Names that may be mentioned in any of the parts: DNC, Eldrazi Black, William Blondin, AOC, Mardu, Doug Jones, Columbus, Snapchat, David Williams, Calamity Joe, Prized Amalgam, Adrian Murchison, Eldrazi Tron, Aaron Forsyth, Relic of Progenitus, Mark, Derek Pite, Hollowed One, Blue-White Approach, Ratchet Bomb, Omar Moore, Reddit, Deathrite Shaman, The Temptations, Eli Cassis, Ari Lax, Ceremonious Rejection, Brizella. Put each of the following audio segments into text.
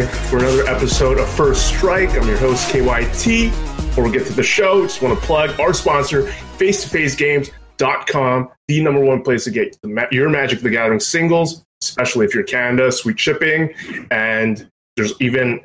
live for another episode of First Strike. I'm your host, KYT. Before we get to the show, just want to plug our sponsor, face2facegames.com, the #1 place to get your Magic the Gathering singles, especially if you're Canada, sweet shipping. And there's even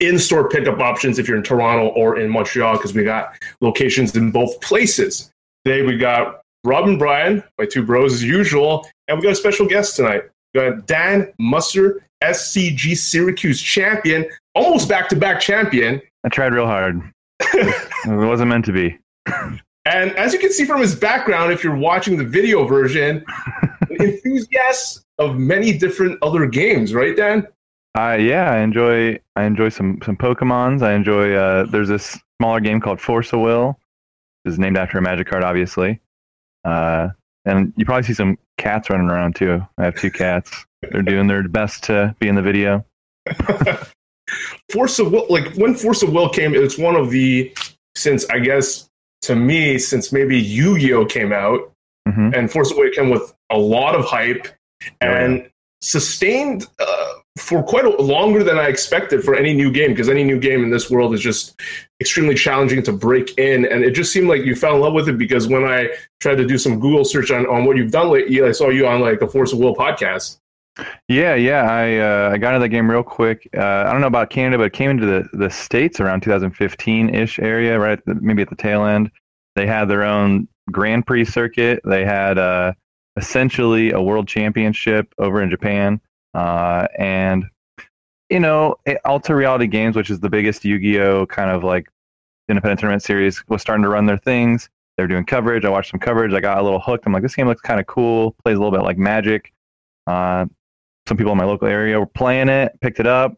in-store pickup options if you're in Toronto or in Montreal, because we got locations in both places. Today we got Rob and Brian, my two bros as usual, and we got a special guest tonight. We got Dan Musser, SCG Syracuse champion, almost back-to-back champion. I tried real hard. It wasn't meant to be. And as you can see from his background, if you're watching the video version, an enthusiast of many different other games, right, Dan? Yeah, I enjoy some Pokemons. I enjoy. There's this smaller game called Force of Will, which is named after a Magic card, obviously. And you probably see some cats running around too. I have two cats. They're doing their best to be in the video. Force of Will, like when Force of Will came, it's one of the, since I guess to me, since maybe Yu-Gi-Oh came out, and Force of Will came with a lot of hype and sustained for quite a longer than I expected for any new game, because any new game in this world is just extremely challenging to break in. And it just seemed like you fell in love with it, because when I tried to do some Google search on what you've done lately, I saw you on like a Force of Will podcast. Yeah. I got into that game real quick. I don't know about Canada, but it came into the States around 2015-ish area, right? Maybe at the tail end. They had their own Grand Prix circuit. They had essentially a world championship over in Japan. And you know, Alter Reality Games, which is the biggest Yu-Gi-Oh kind of like independent tournament series, was starting to run their things. They were doing coverage. I watched some coverage. I got a little hooked. I'm like, this game looks kind of cool. Plays a little bit like Magic. Some people in my local area were playing it, picked it up.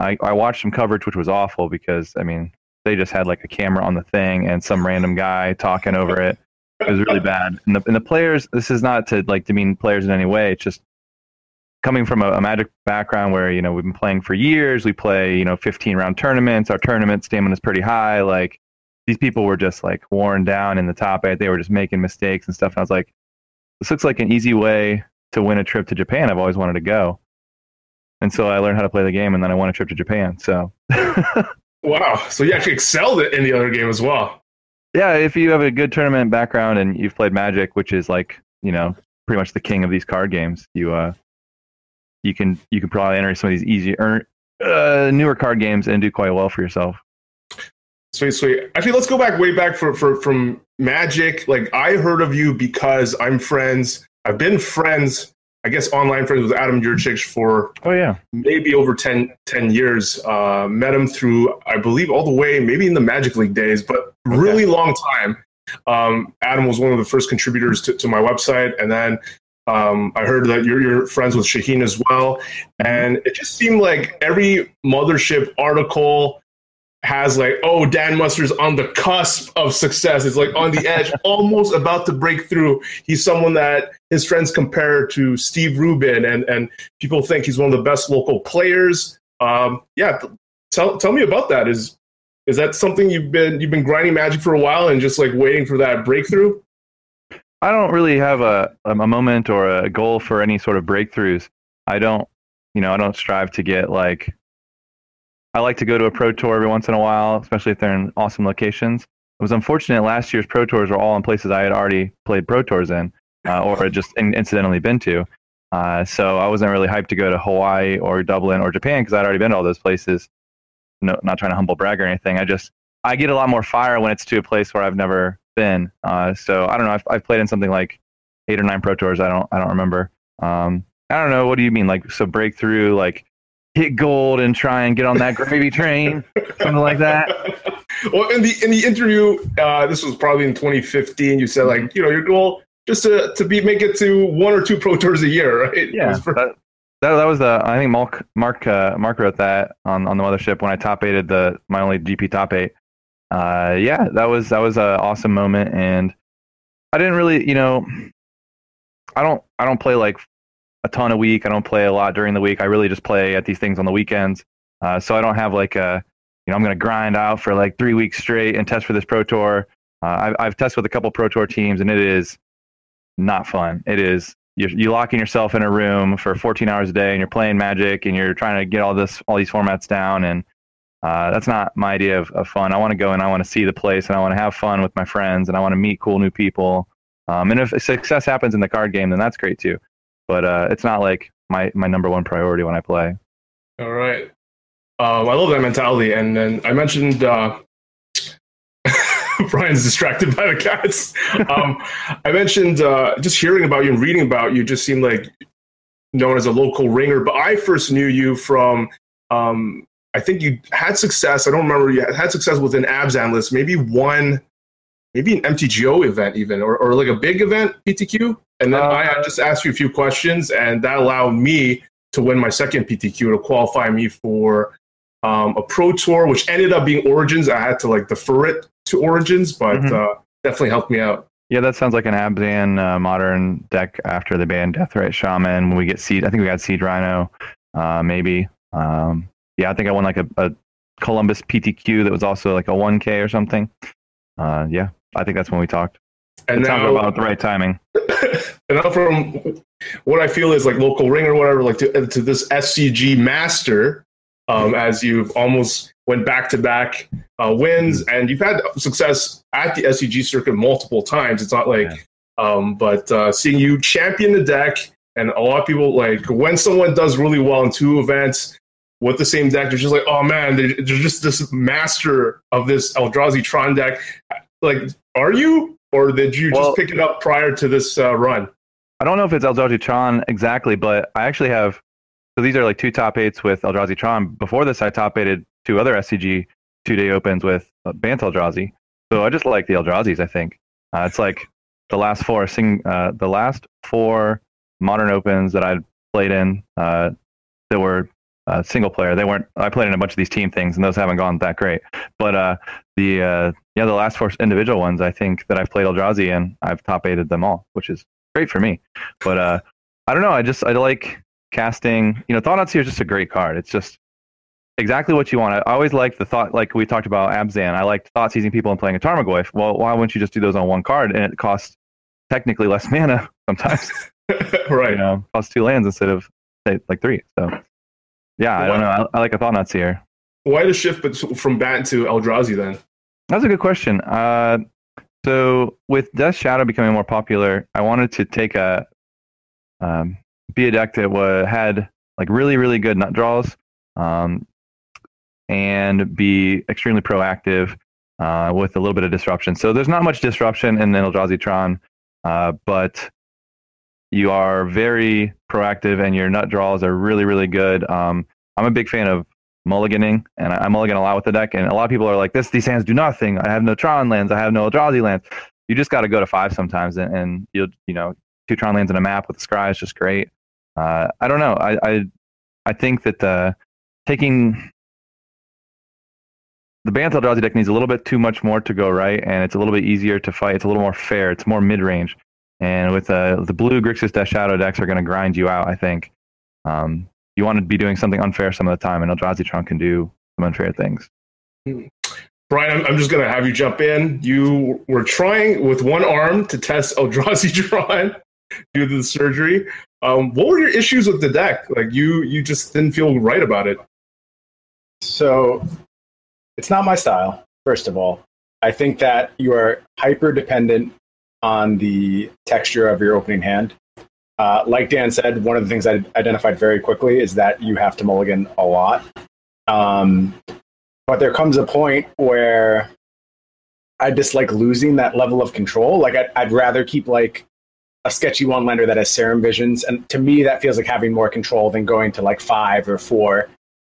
I watched some coverage, which was awful because I mean they just had like a camera on the thing and some random guy talking over it. It was really bad. And the players, this is not to like demean players in any way. It's just coming from a Magic background where, you know, we've been playing for years, we play, you know, 15-round tournaments, our tournament stamina is pretty high, like, these people were just, like, worn down in the top eight, they were just making mistakes and stuff, and I was like, this looks like an easy way to win a trip to Japan, I've always wanted to go. And so I learned how to play the game, and then I won a trip to Japan, so. Wow, so you actually excelled in the other game as well. Yeah, if you have a good tournament background and you've played Magic, which is, like, you know, pretty much the king of these card games, you can probably enter some of these easier, newer card games and do quite well for yourself. Sweet. Actually, let's go way back from Magic. Like, I heard of you because I've been friends, I guess online friends, with Adam Jurczyk for maybe over 10 years. Met him through, I believe, all the way, maybe in the Magic League days, but really long time. Adam was one of the first contributors to my website, and then I heard that you're friends with Shaheen as well, and it just seemed like every Mothership article has like, oh, Dan Musser's on the cusp of success. It's like on the edge, almost about to break through. He's someone that his friends compare to Steve Rubin, and people think he's one of the best local players. Tell me about that. Is that something you've been grinding Magic for a while and just like waiting for that breakthrough? I don't really have a moment or a goal for any sort of breakthroughs. I don't strive to get like, I like to go to a pro tour every once in a while, especially if they're in awesome locations. It was unfortunate last year's pro tours were all in places I had already played pro tours in, or just incidentally been to. So I wasn't really hyped to go to Hawaii or Dublin or Japan because I'd already been to all those places. No, not trying to humble brag or anything. I get a lot more fire when it's to a place where I've never been. So I don't know. I've played in something like 8 or 9 pro tours. I don't remember. I don't know. What do you mean? Like, so breakthrough, like hit gold and try and get on that gravy train, something like that. Well, in the interview, this was probably in 2015. You said like, you know, your goal just to make it to 1 or 2 pro tours a year, right? Yeah. That was the, I think Mark wrote that on the mothership when I top eighted my only GP top eight. That was an awesome moment, and I didn't really, you know, I don't play like a ton a week. I don't play a lot during the week. I really just play at these things on the weekends. So I don't have like a, you know, I'm going to grind out for like 3 weeks straight and test for this pro tour. I've tested with a couple pro tour teams, and it is not fun. It is you're locking yourself in a room for 14 hours a day, and you're playing Magic, and you're trying to get all these formats down, and that's not my idea of fun. I want to go and I want to see the place, and I want to have fun with my friends, and I want to meet cool new people. And if success happens in the card game, then that's great too. But it's not like my number one priority when I play. All right. I love that mentality. And then I mentioned Brian's distracted by the cats. I mentioned just hearing about you and reading about you just seemed like known as a local ringer. But I first knew you from, I think you had success. I don't remember. You had success with an ABS analyst, maybe an MTGO event even, or like a big event, PTQ. And then I just asked you a few questions, and that allowed me to win my second PTQ to qualify me for a pro tour, which ended up being Origins. I had to like defer it to Origins, but definitely helped me out. Yeah, that sounds like an Abzan modern deck after they banned Deathrite Shaman. When we get Seed, I think we got Seed Rhino, maybe. Yeah, I think I won like a Columbus PTQ that was also like a 1K or something. Yeah, I think that's when we talked. And now, sounds about the right timing. And now from what I feel is like local ring or whatever, like to this SCG master, as you've almost went back-to-back wins, and you've had success at the SCG circuit multiple times. It's not like, but seeing you champion the deck, and a lot of people, like when someone does really well in two events with the same deck, they're just like, oh man, they're just this master of this Eldrazi Tron deck. Like, are you? Or did you just pick it up prior to this run? I don't know if it's Eldrazi Tron exactly, but I actually have... So these are like two top eights with Eldrazi Tron. Before this, I top eighted two other SCG two-day opens with Bant Eldrazi. So I just like the Eldrazi's, I think. It's like the last four modern opens that I played in that were single player. They weren't... I played in a bunch of these team things, and those haven't gone that great. But the last four individual ones, I think, that I've played Eldrazi in, I've top-aided them all, which is great for me. But I don't know. I like casting. You know, Thought Nazi is just a great card. It's just exactly what you want. I always like the Thought, like we talked about Abzan. I liked Thought Seizing people and playing a Tarmogoyf. Well, why wouldn't you just do those on one card? And it costs technically less mana sometimes. Right. You know, it costs two lands instead of, say, like three. So, yeah, I don't know. I like a Thought Nazi here. Why the shift from Bant to Eldrazi then? That's a good question. So with Death Shadow becoming more popular, I wanted to take be a deck that had like really, really good nut draws, and be extremely proactive with a little bit of disruption. So there's not much disruption in Eldrazi Tron, but you are very proactive and your nut draws are really, really good. I'm a big fan of mulliganing, and I mulligan a lot with the deck, and a lot of people are like, these hands do nothing, I have no Tron lands, I have no Eldrazi lands. You just got to go to five sometimes, and you'll, you know, two Tron lands in a map with the Scry is just great. I don't know, I think that taking the Bant Eldrazi deck needs a little bit too much more to go right, and it's a little bit easier to fight, it's a little more fair, it's more mid-range, and with the blue Grixis Death Shadow decks are going to grind you out, I think. You want to be doing something unfair some of the time, and Eldrazi Tron can do some unfair things. Brian, I'm just going to have you jump in. You were trying with one arm to test Eldrazi Tron due to the surgery. What were your issues with the deck? Like you just didn't feel right about it. So it's not my style, first of all. I think that you are hyper-dependent on the texture of your opening hand. Like Dan said, one of the things I identified very quickly is that you have to mulligan a lot. But there comes a point where I dislike losing that level of control. Like, I'd rather keep, like, a sketchy one-lander that has Serum Visions. And to me, that feels like having more control than going to, like, 5 or 4.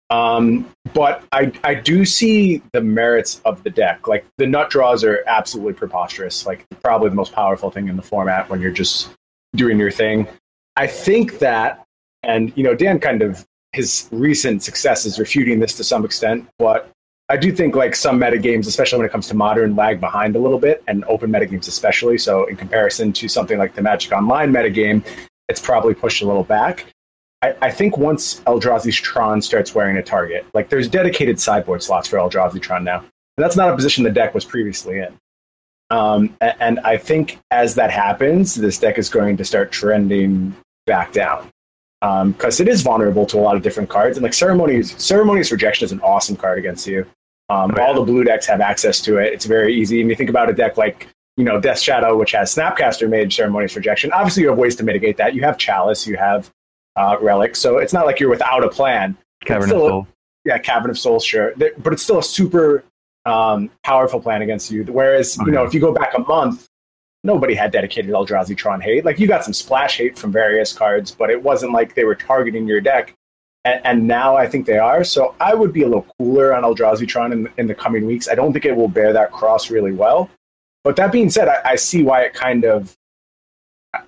But I do see the merits of the deck. Like, the nut draws are absolutely preposterous. Like, probably the most powerful thing in the format when you're just doing your thing. I think that, and you know, Dan kind of, his recent success is refuting this to some extent, but I do think like some metagames, especially when it comes to modern, lag behind a little bit, and open metagames especially. So in comparison to something like the Magic Online metagame, it's probably pushed a little back. I think once Eldrazi Tron starts wearing a target, like there's dedicated sideboard slots for Eldrazi Tron now. And that's not a position the deck was previously in. And I think as that happens, this deck is going to start trending back down, because it is vulnerable to a lot of different cards. And like Ceremonious Rejection is an awesome card against you. All the blue decks have access to it. It's very easy. And you think about a deck like, you know, Death Shadow, which has Snapcaster Mage, Ceremonious Rejection. Obviously, you have ways to mitigate that. You have Chalice, you have Relic, so it's not like you're without a plan. Cavern of Soul. Yeah, Cavern of Soul, sure. But it's still a super powerful plan against you. Whereas, you know, if you go back a month, nobody had dedicated Eldrazi Tron hate. Like, you got some splash hate from various cards, but it wasn't like they were targeting your deck. And now I think they are. So I would be a little cooler on Eldrazi Tron in the coming weeks. I don't think it will bear that cross really well. But that being said, I see why it kind of,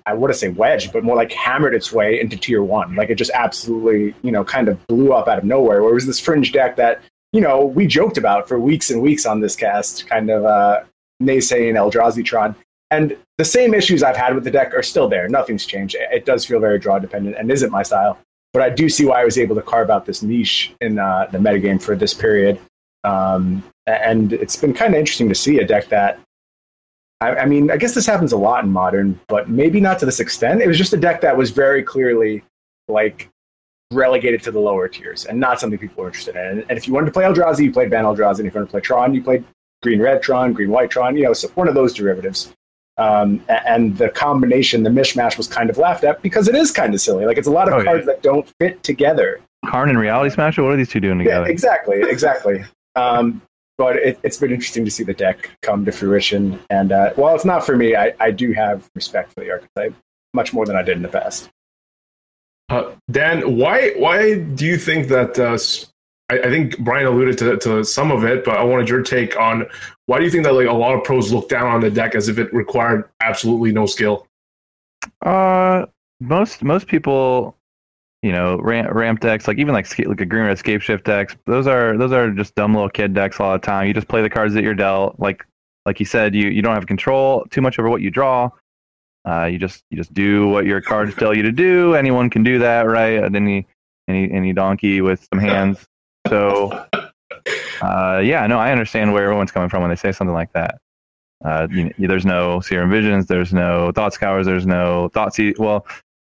I want to say wedged, but more like hammered its way into tier one. Like, it just absolutely, you know, kind of blew up out of nowhere. Whereas this fringe deck that, you know, we joked about for weeks and weeks on this cast, kind of naysaying Eldrazi Tron. And the same issues I've had with the deck are still there. Nothing's changed. It does feel very draw dependent and isn't my style. But I do see why I was able to carve out this niche in the metagame for this period. And it's been kind of interesting to see a deck that, I mean, I guess this happens a lot in Modern, but maybe not to this extent. It was just a deck that was very clearly, like, relegated to the lower tiers and not something people were interested in. And if you wanted to play Eldrazi, you played Bant Eldrazi. And if you wanted to play Tron, you played Green-Red Tron, Green-White Tron, you know, so one of those derivatives. And the combination, the mishmash, was kind of laughed at because it is kind of silly. Like, it's a lot of cards that don't fit together. Karn and Reality Smasher, what are these two doing together? Yeah, exactly. But it's been interesting to see the deck come to fruition. And while it's not for me, I do have respect for the archetype much more than I did in the past. Dan, why do you think that, I think Brian alluded to some of it, but I wanted your take on, why do you think that like a lot of pros look down on the deck as if it required absolutely no skill? Most people, you know, ramp decks, like even like a green red Scapeshift decks, those are just dumb little kid decks a lot of time. You just play the cards that you're dealt. Like you said, you don't have control too much over what you draw. You just do what your cards tell you to do. Anyone can do that, right? And any donkey with some hands. So I understand where everyone's coming from when they say something like that. There's no seer and visions, there's no thought scours, there's no thought seer. Well,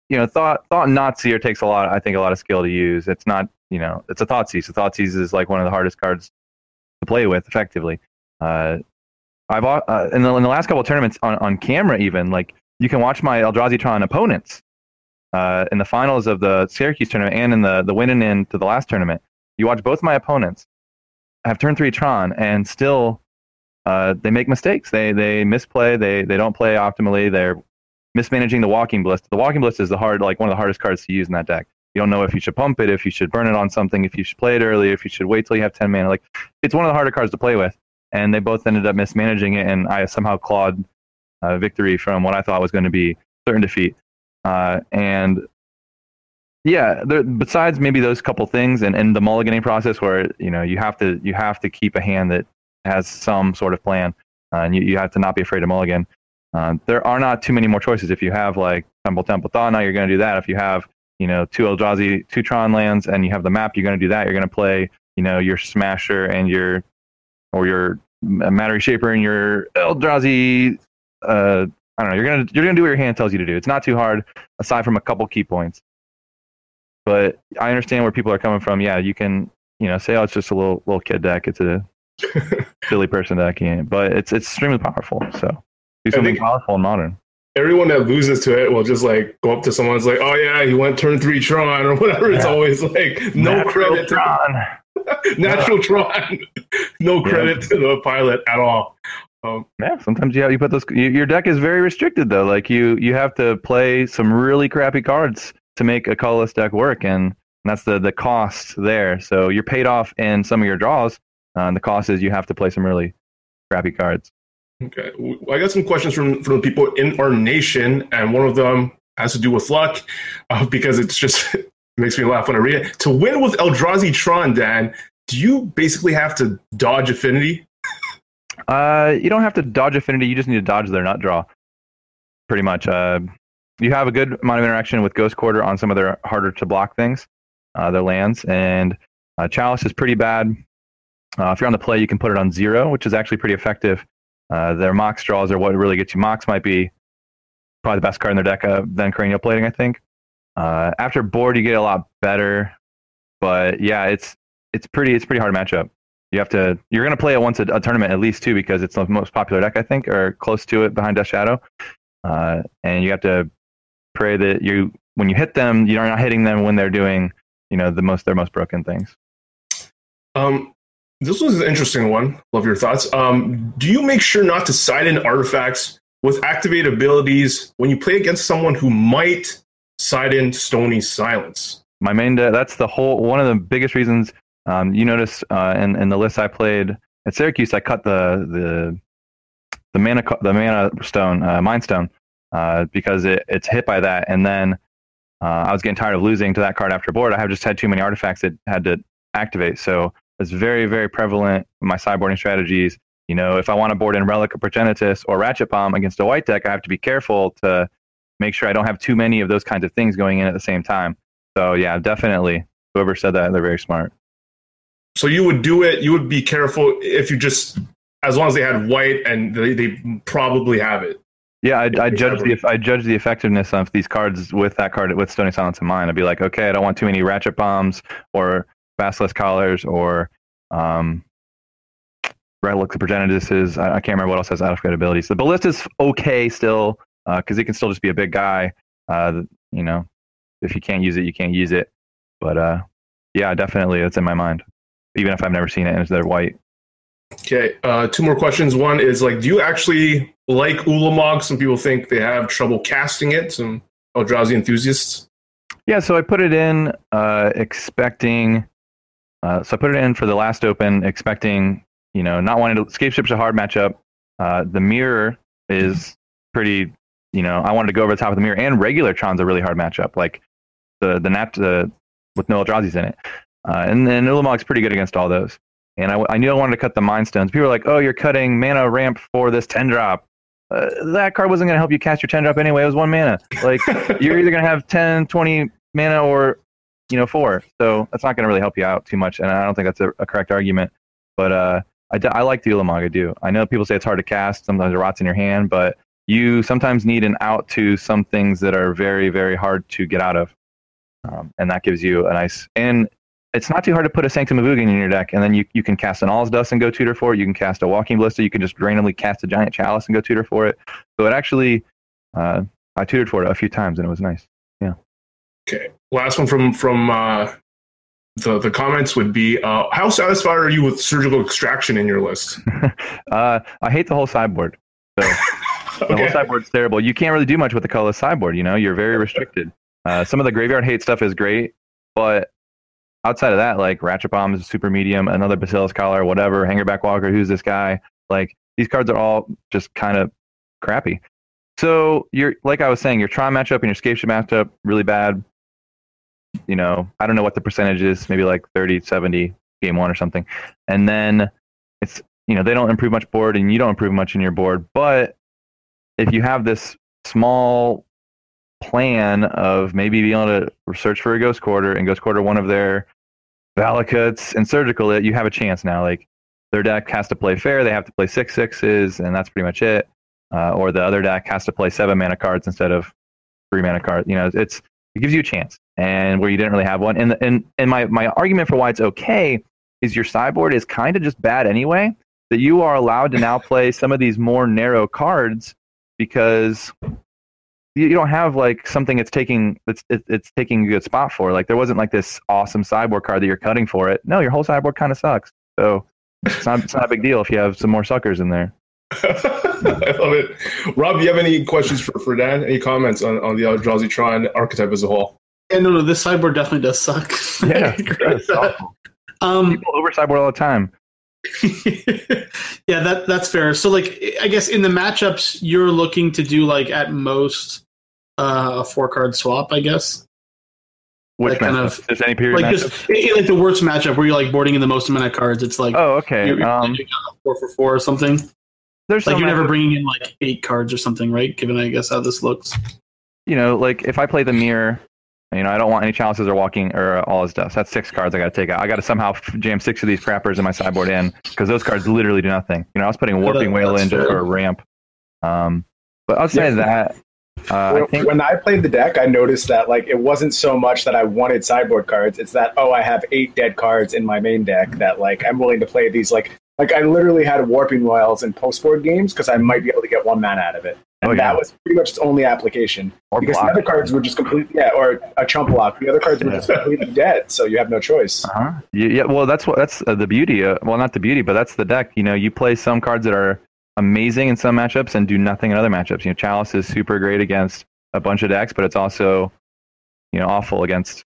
you know, thought not seer takes a lot of skill to use. It's not, you know, it's a thought seize. So thought seize is like one of the hardest cards to play with effectively. I've in the last couple of tournaments on camera, even, like, you can watch my Eldrazi Tron opponents in the finals of the Syracuse tournament and in the winning end to the last tournament. You watch both my opponents have turn 3 Tron, and still they make mistakes. They misplay. They don't play optimally. They're mismanaging the Walking Ballista. The Walking Ballista is one of the hardest cards to use in that deck. You don't know if you should pump it, if you should burn it on something, if you should play it early, if you should wait till you have 10 mana. Like, it's one of the harder cards to play with, and they both ended up mismanaging it, and I somehow clawed victory from what I thought was going to be certain defeat. Yeah, besides maybe those couple things and the mulliganing process where, you know, you have to keep a hand that has some sort of plan, and you have to not be afraid of mulligan. There are not too many more choices. If you have, like, Temple Thaw, now you're going to do that. If you have, you know, 2 Eldrazi, 2 Tron lands, and you have the map, you're going to do that. You're going to play, you know, your Smasher and your Mattery Shaper and your Eldrazi, I don't know, you're going to do what your hand tells you to do. It's not too hard, aside from a couple key points. But I understand where people are coming from. Yeah, you can, you know, say, oh, it's just a little kid deck. It's a silly person deck, but it's extremely powerful. So do something powerful and modern. Everyone that loses to it will just like go up to someone and like, oh yeah, he went turn 3 Tron or whatever. Yeah. It's always like no credit to the pilot at all. Sometimes you put those. Your deck is very restricted though. Like you have to play some really crappy cards to make a colorless deck work, and that's the cost there. So you're paid off in some of your draws, and the cost is you have to play some really crappy cards. Okay, well, I got some questions from people in our nation, and one of them has to do with luck, because it's just it makes me laugh when I read it. To win with Eldrazi Tron, Dan, do you basically have to dodge Affinity? You don't have to dodge Affinity, you just need to dodge their nut draw, pretty much. You have a good amount of interaction with Ghost Quarter on some of their harder-to-block things, their lands, and Chalice is pretty bad. If you're on the play, you can put it on 0, which is actually pretty effective Their Mox draws are what really gets you. Mox might be probably the best card in their deck, than Cranial Plating, I think. After board, you get a lot better, but yeah, it's pretty hard matchup. You're gonna play it once a tournament at least too, because it's the most popular deck, I think, or close to it behind Death Shadow. And you have to pray that when you hit them, you're not hitting them when they're doing their most broken things. This was an interesting one. Love your thoughts. Do you make sure not to side in artifacts with activate abilities when you play against someone who might side in Stony Silence? My main deck. That's one of the biggest reasons. You notice in the list I played at Syracuse, I cut the mana stone, Mind Stone, because it's hit by that, and then I was getting tired of losing to that card after board. I have just had too many artifacts that had to activate, so it's very, very prevalent in my sideboarding strategies. If I want to board in Relic of Progenitus or Ratchet Bomb against a white deck, I have to be careful to make sure I don't have too many of those kinds of things going in at the same time. So yeah, definitely. Whoever said that, they're very smart. So you would do it. You would be careful if you just, as long as they had white, and they probably have it. Yeah, I judge the effectiveness of these cards with that card with Stony Silence in mind. I'd be like, okay, I don't want too many Ratchet Bombs or Basilisk Collars or Relic of Progenituses. I can't remember what else has activate abilities. The Ballista's okay still, because it can still just be a big guy. If you can't use it, you can't use it. But yeah, definitely, it's in my mind, even if I've never seen it and they're white. Okay, two more questions. One is, do you actually like Ulamog? Some people think they have trouble casting it, some Eldrazi enthusiasts. Yeah, so I put it in for the last open, expecting, not wanting to... Scapeship's a hard matchup. The mirror is pretty, I wanted to go over the top of the mirror, and regular Tron's a really hard matchup, like the with no Eldrazi's in it. And then Ulamog's pretty good against all those. And I knew I wanted to cut the Mind Stones. People were like, oh, you're cutting mana ramp for this 10-drop. That card wasn't going to help you cast your 10-drop anyway. It was 1 mana. You're either going to have 10, 20 mana or, 4. So that's not going to really help you out too much. And I don't think that's a correct argument. But I like the Ulamog, I do. I know people say it's hard to cast. Sometimes it rots in your hand. But you sometimes need an out to some things that are very, very hard to get out of. And that gives you a nice... And it's not too hard to put a Sanctum of Ugin in your deck, and then you can cast an All's Dust and go tutor for it. You can cast a Walking Ballista. You can just randomly cast a Giant Chalice and go tutor for it. So it actually, I tutored for it a few times, and it was nice. Yeah. Okay. Last one from the comments would be, how satisfied are you with Surgical Extraction in your list? I hate the whole sideboard. So okay. The whole sideboard's terrible. You can't really do much with the colorless sideboard. You're very restricted. Some of the graveyard hate stuff is great, but outside of that, Ratchet Bomb is super medium, another Basilisk Collar, whatever, Hangerback Walker, who's this guy? These cards are all just kind of crappy. So, like I was saying, your Tron matchup and your Scapeshift matchup, really bad. I don't know what the percentage is, maybe 30, 70, game one or something. And then, it's they don't improve much board, and you don't improve much in your board. But if you have this small plan of maybe being able to search for a Ghost Quarter and Ghost Quarter one of their Valakuts and Surgical it, you have a chance now. Their deck has to play fair, they have to play 6/6s, and that's pretty much it. Or the other deck has to play 7 mana cards instead of 3 mana cards. It gives you a chance, and where you didn't really have one. And my argument for why it's okay is your sideboard is kind of just bad anyway, that you are allowed to now play some of these more narrow cards because you don't have something it's taking a good spot for. There wasn't this awesome sideboard card that you're cutting for it. No, your whole sideboard kind of sucks. So it's not a big deal if you have some more suckers in there. I love it. Rob, do you have any questions for Dan? Any comments on the Eldrazi Tron archetype as a whole? Yeah, no, this sideboard definitely does suck. Yeah, it's awful. People over sideboard all the time. Yeah, that's fair. So I guess in the matchups you're looking to do at most a 4-card swap, I guess. Which kind of, there's any period just in the worst matchup where you're boarding in the most amount of cards. It's oh, okay, you're 4 for 4 or something. There's you're never bringing in 8 cards or something, right? Given I guess how this looks. If I play the mirror, You know, I don't want any Chalices or Walking or all his stuff. So that's 6 cards I got to take out. I got to somehow jam 6 of these crappers in my sideboard in, because those cards literally do nothing. You know, I was putting Warping Whale in just for a ramp. But outside that, when I played the deck, I noticed that like it wasn't so much that I wanted sideboard cards. It's that, oh, I have 8 dead cards in my main deck that like I'm willing to play these like I literally had Warping Whales in post-board games because I might be able to get 1 mana out of it. And that was pretty much its only application. Or because the other cards were just completely, or a chump block. The other cards were just completely dead, so you have no choice. Yeah, well, that's the beauty. Well, not the beauty, but that's the deck. You know, you play some cards that are amazing in some matchups and do nothing in other matchups. You know, Chalice is super great against a bunch of decks, but it's also, you know, awful against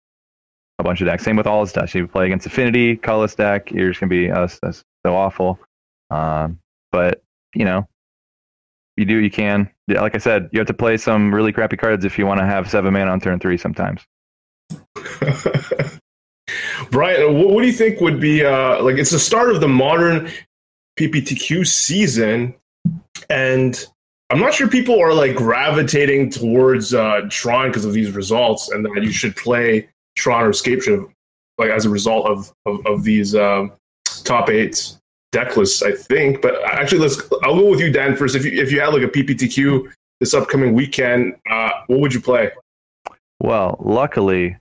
a bunch of decks. Same with all his decks. You play against Affinity, colorless deck, you're just going to be so awful. But, you know, you can. Like I said, you have to play some really crappy cards if you want to have 7 mana on turn 3 sometimes. Brian, what do you think would be, like, it's the start of the modern PPTQ season, and I'm not sure people are, like, gravitating towards Tron because of these results, and that you should play Tron or Scapeshift, like, as a result of these top 8 deck lists, I think. But actually, I'll go with you, Dan, first. If you had like a PPTQ this upcoming weekend, what would you play? Well, luckily,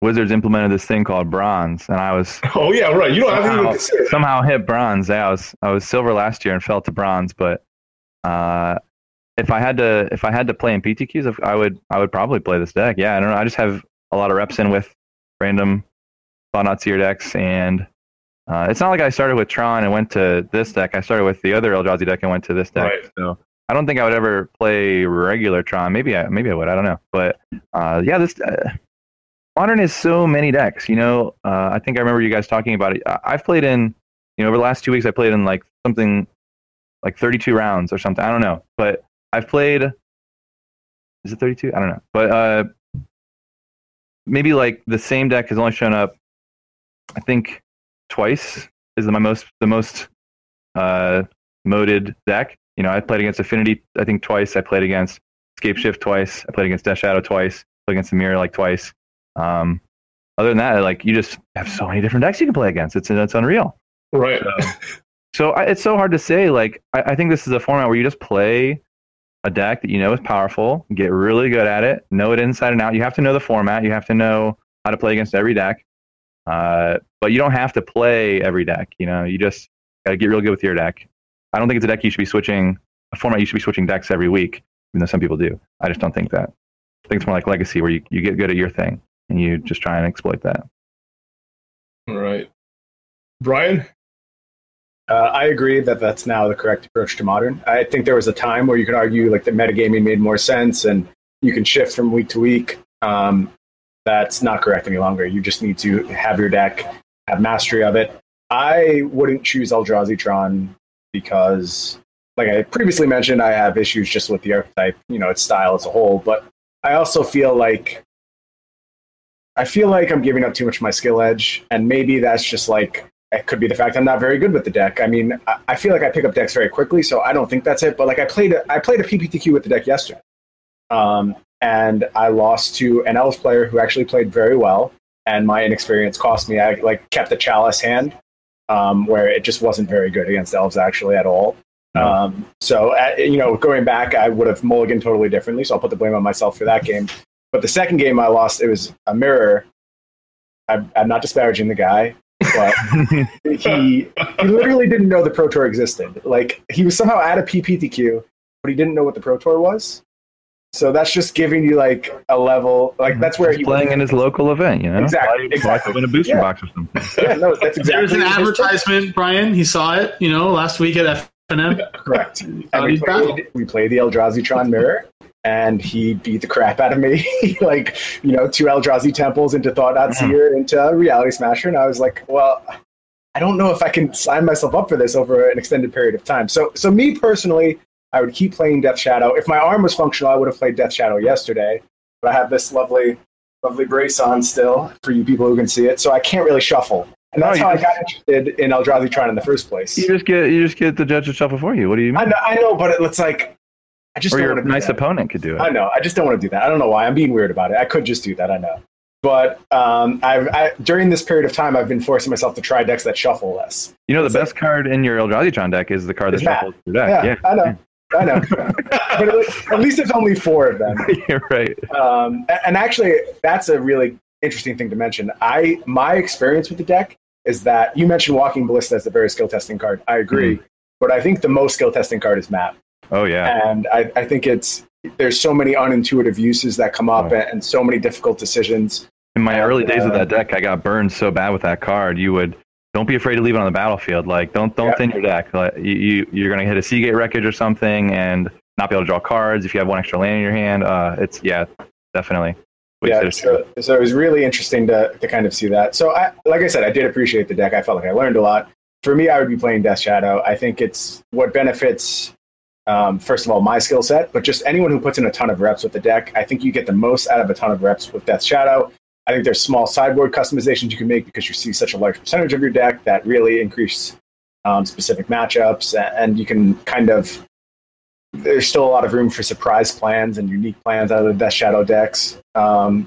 Wizards implemented this thing called Bronze, and I was you don't have to somehow hit Bronze. Yeah, I was silver last year and fell to Bronze, but if I had to play in PTQs, I would probably play this deck. Yeah, I don't know. I just have a lot of reps in with random Bonazier decks, and it's not like I started with Tron and went to this deck. I started with the other Eldrazi deck and went to this deck. Right. So I don't think I would ever play regular Tron. Maybe I would. I don't know. But yeah, this Modern is so many decks. You know, I think I remember you guys talking about it. I've played in, you know, over the last 2 weeks, I played in like something like 32 rounds or something. I don't know. But I've played. Is it 32? I don't know. But maybe like the same deck has only shown up, I think, twice is the most moded deck. You know, I played against Affinity, I think, twice. I played against Scapeshift twice. I played against Death Shadow twice. I played against the Mirror like twice. Other than that, like, you just have so many different decks you can play against. It's unreal. Right. So it's so hard to say. Like, I think this is a format where you just play a deck that you know is powerful, get really good at it, know it inside and out. You have to know the format. You have to know how to play against every deck. But you don't have to play every deck. You know, you just gotta get real good with your deck. I don't think it's a deck you should be switching, a format you should be switching decks every week, even though some people do. I just don't think that. I think it's more like Legacy, where you get good at your thing and you just try and exploit that. All right. Brian? I agree that that's now the correct approach to Modern. I think there was a time where you could argue like the metagaming made more sense and you can shift from week to week. That's not correct any longer. You just need to have your deck, have mastery of it. I wouldn't choose Eldrazi Tron because, like I previously mentioned, I have issues just with the archetype, you know, its style as a whole. But I also feel like I'm giving up too much of my skill edge, and maybe that's just like it could be the fact I'm not very good with the deck. I mean, I feel like I pick up decks very quickly, so I don't think that's it. But like I played a PPTQ with the deck yesterday. And I lost to an elf player who actually played very well, and my inexperience cost me. I like kept a Chalice hand where it just wasn't very good against elves actually at all. You know, going back, I would have mulliganed totally differently, so I'll put the blame on myself for that game. But the second game I lost, it was a mirror. I'm not disparaging the guy, but he literally didn't know the Pro Tour existed. Like, he was somehow at a PPTQ, but he didn't know what the Pro Tour was. So that's just giving you like a level, like that's where he's playing in his local event, you know. Exactly. Win a booster box or something. Yeah, no, that's exactly. There's an advertisement, Brian. He saw it, you know, last week at FNM. Yeah, correct. And we played the Eldrazi Tron Mirror, and he beat the crap out of me. Like, you know, 2 Eldrazi Temples into Thought Not Seer into Reality Smasher, and I was like, well, I don't know if I can sign myself up for this over an extended period of time. So me personally, I would keep playing Death Shadow. If my arm was functional, I would have played Death Shadow yesterday. But I have this lovely, lovely brace on still for you people who can see it, so I can't really shuffle. And that's how I got interested in Eldrazi Tron in the first place. You just get the judge to shuffle for you. What do you mean? I know, but it's like I just or your nice opponent could do it. I know. I just don't want to do that. I don't know why. I'm being weird about it. I could just do that. I know. But during this period of time, I've been forcing myself to try decks that shuffle less. You know, the best card in your Eldrazi Tron deck is the card that shuffles your deck. Yeah, I know. I know. But at least there's only four of them. You're right. And actually, that's a really interesting thing to mention. My experience with the deck is that you mentioned Walking Ballista as a very skill testing card. I agree. Mm-hmm. But I think the most skill testing card is Map. Oh, yeah. And I think there's so many unintuitive uses that come up and so many difficult decisions. In my early days of that deck, I got burned so bad with that card. Don't be afraid to leave it on the battlefield. Like, don't thin your deck. Like, you're going to hit a Seagate Wreckage or something and not be able to draw cards if you have one extra land in your hand. Definitely. So it was really interesting to kind of see that. So, like I said, I did appreciate the deck. I felt like I learned a lot. For me, I would be playing Death Shadow. I think it's what benefits, first of all, my skill set, but just anyone who puts in a ton of reps with the deck. I think you get the most out of a ton of reps with Death Shadow. I think there's small sideboard customizations you can make because you see such a large percentage of your deck that really increase specific matchups, and you can kind of... There's still a lot of room for surprise plans and unique plans out of the Death Shadow decks. That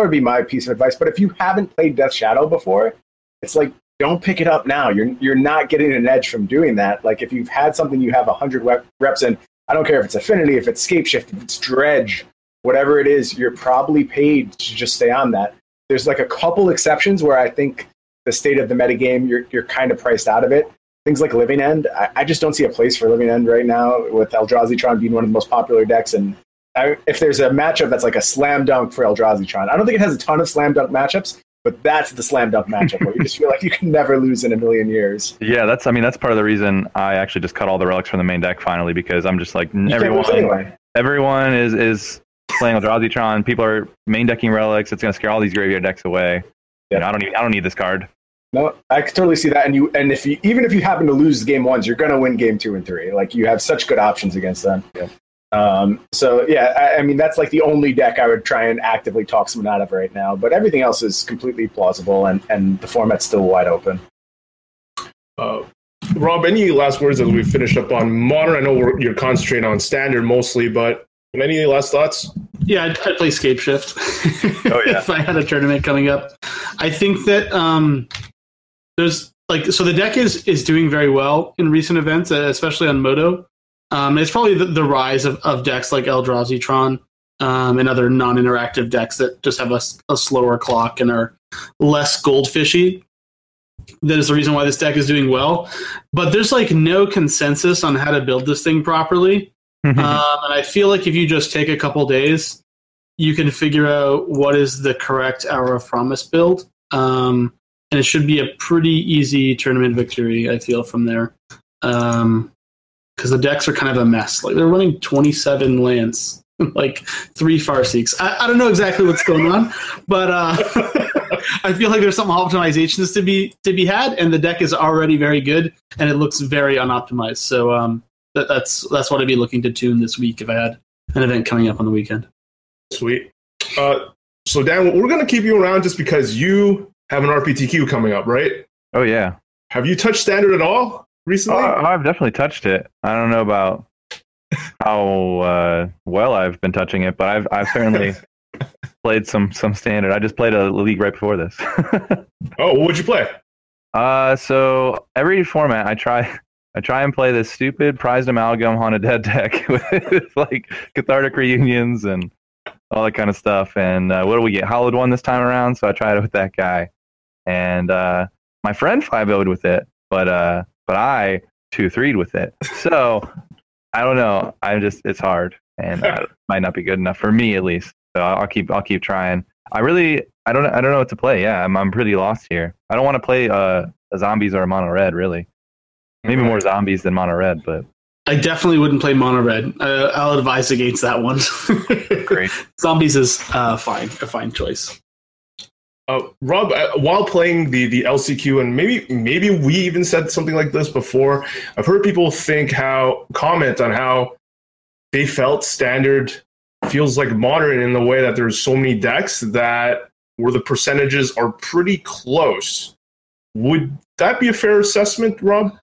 would be my piece of advice. But if you haven't played Death Shadow before, it's like, don't pick it up now. You're not getting an edge from doing that. Like, if you've had something you have 100 reps in, I don't care if it's Affinity, if it's Scapeshift, if it's Dredge, whatever it is, you're probably paid to just stay on that. There's like a couple exceptions where I think the state of the metagame, you're kind of priced out of it. Things like Living End, I just don't see a place for Living End right now, with Eldrazi Tron being one of the most popular decks. And if there's a matchup that's like a slam dunk for Eldrazi Tron, I don't think it has a ton of slam dunk matchups, but that's the slam dunk matchup where you just feel like you can never lose in a million years. Yeah, that's part of the reason I actually just cut all the relics from the main deck finally, because I'm just like, everyone is playing Eldrazi Tron. People are main decking relics. It's going to scare all these graveyard decks away. Yeah. You know, I don't need this card. No, I can totally see that. And even if you happen to lose game ones, you're going to win game 2 and 3. Like, you have such good options against them. Yeah. That's like the only deck I would try and actively talk someone out of right now. But everything else is completely plausible, and the format's still wide open. Rob, any last words as we finish up on Modern? I know you're concentrating on Standard mostly, but any last thoughts? Yeah, I'd play Scapeshift if I had a tournament coming up. I think that the deck is doing very well in recent events, especially on Moto. It's probably the rise of decks like Eldrazi Tron and other non-interactive decks that just have a slower clock and are less goldfishy. That is the reason why this deck is doing well. But there's like no consensus on how to build this thing properly. And I feel like if you just take a couple days, you can figure out what is the correct Hour of Promise build. And it should be a pretty easy tournament victory, I feel, from there. Because the decks are kind of a mess. Like, they're running 27 lands, like 3 Farseeks. I don't know exactly what's going on, but I feel like there's some optimizations to be had, and the deck is already very good, and it looks very unoptimized. So that's what I'd be looking to tune this week if I had an event coming up on the weekend. Sweet. So Dan, we're going to keep you around just because you have an RPTQ coming up, right? Oh yeah. Have you touched Standard at all recently? I've definitely touched it. I don't know about how well I've been touching it, but I've certainly played some Standard. I just played a league right before this. Oh, what'd you play? So every format I try and play this stupid prized amalgam haunted dead deck with like cathartic reunions and all that kind of stuff. And what do we get? Hollowed One this time around, so I tried it with that guy, and my friend 5-0'd with it, but I 2-3'd with it. So I don't know. It's hard, and it might not be good enough for me at least. So I'll keep trying. I don't know what to play. Yeah, I'm pretty lost here. I don't want to play a Zombies or a Mono Red really. Maybe more Zombies than Mono Red, but I definitely wouldn't play Mono Red. I'll advise against that one. Great. Zombies is a fine choice. Rob, while playing the LCQ, and maybe we even said something like this before, I've heard people comment on how they felt Standard feels like Modern in the way that there's so many decks that where the percentages are pretty close. Would that be a fair assessment, Rob?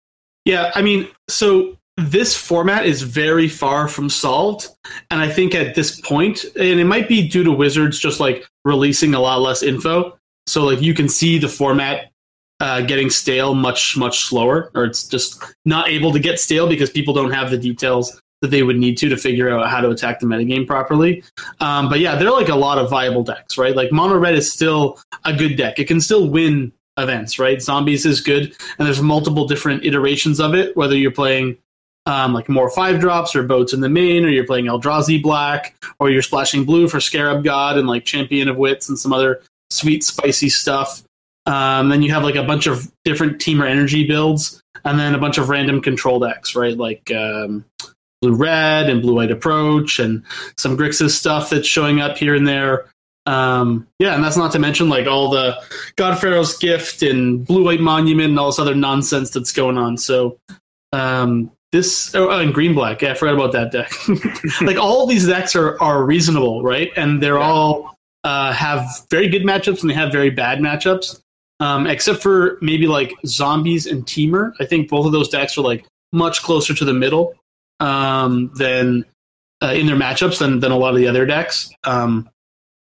Yeah, I mean, so this format is very far from solved. And I think at this point, and it might be due to Wizards just like releasing a lot less info. So like you can see the format getting stale much slower, or it's just not able to get stale because people don't have the details that they would need to figure out how to attack the metagame properly. But yeah, there are like a lot of viable decks, right? Like Mono Red is still a good deck. It can still win events, right? Zombies is good, and there's multiple different iterations of it, whether you're playing like more 5-drops or boats in the main, or you're playing Eldrazi Black, or you're splashing blue for Scarab God and like Champion of Wits and some other sweet, spicy stuff. Then you have like a bunch of different Teamer energy builds, and then a bunch of random control decks, right? Like Blue Red and Blue White Approach, and some Grixis stuff that's showing up here and there. Yeah, and that's not to mention like all the God Pharaoh's Gift and Blue White Monument and all this other nonsense that's going on. So and Green Black, yeah, I forgot about that deck. Like all these decks are reasonable, right? And they're all have very good matchups and they have very bad matchups. Except for maybe like Zombies and Teamer. I think both of those decks are like much closer to the middle than in their matchups than a lot of the other decks.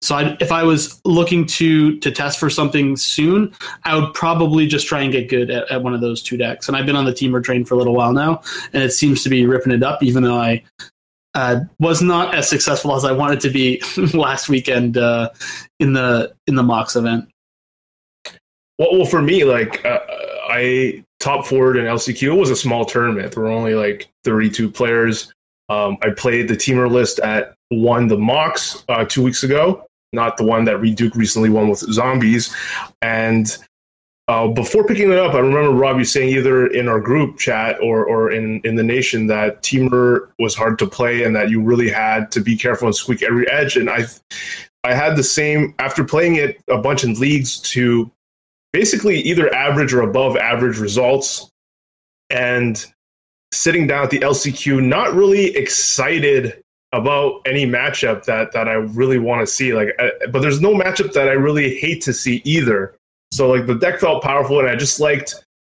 So if I was looking to test for something soon, I would probably just try and get good at one of those two decks. And I've been on the Teamer train for a little while now, and it seems to be ripping it up, even though I was not as successful as I wanted to be last weekend in the Mox event. Well, for me, like I top forward in LCQ, it was a small tournament. There were only like 32 players. I played the Teamer list that won the Mox 2 weeks ago, not the one that Reduke recently won with Zombies. And before picking it up, I remember Rob, you saying either in our group chat or in the nation that Teamer was hard to play and that you really had to be careful and squeak every edge. And I had the same after playing it a bunch in leagues to basically either average or above average results, and sitting down at the LCQ, not really excited about any matchup that I really want to see. But there's no matchup that I really hate to see either. So like the deck felt powerful, and I just liked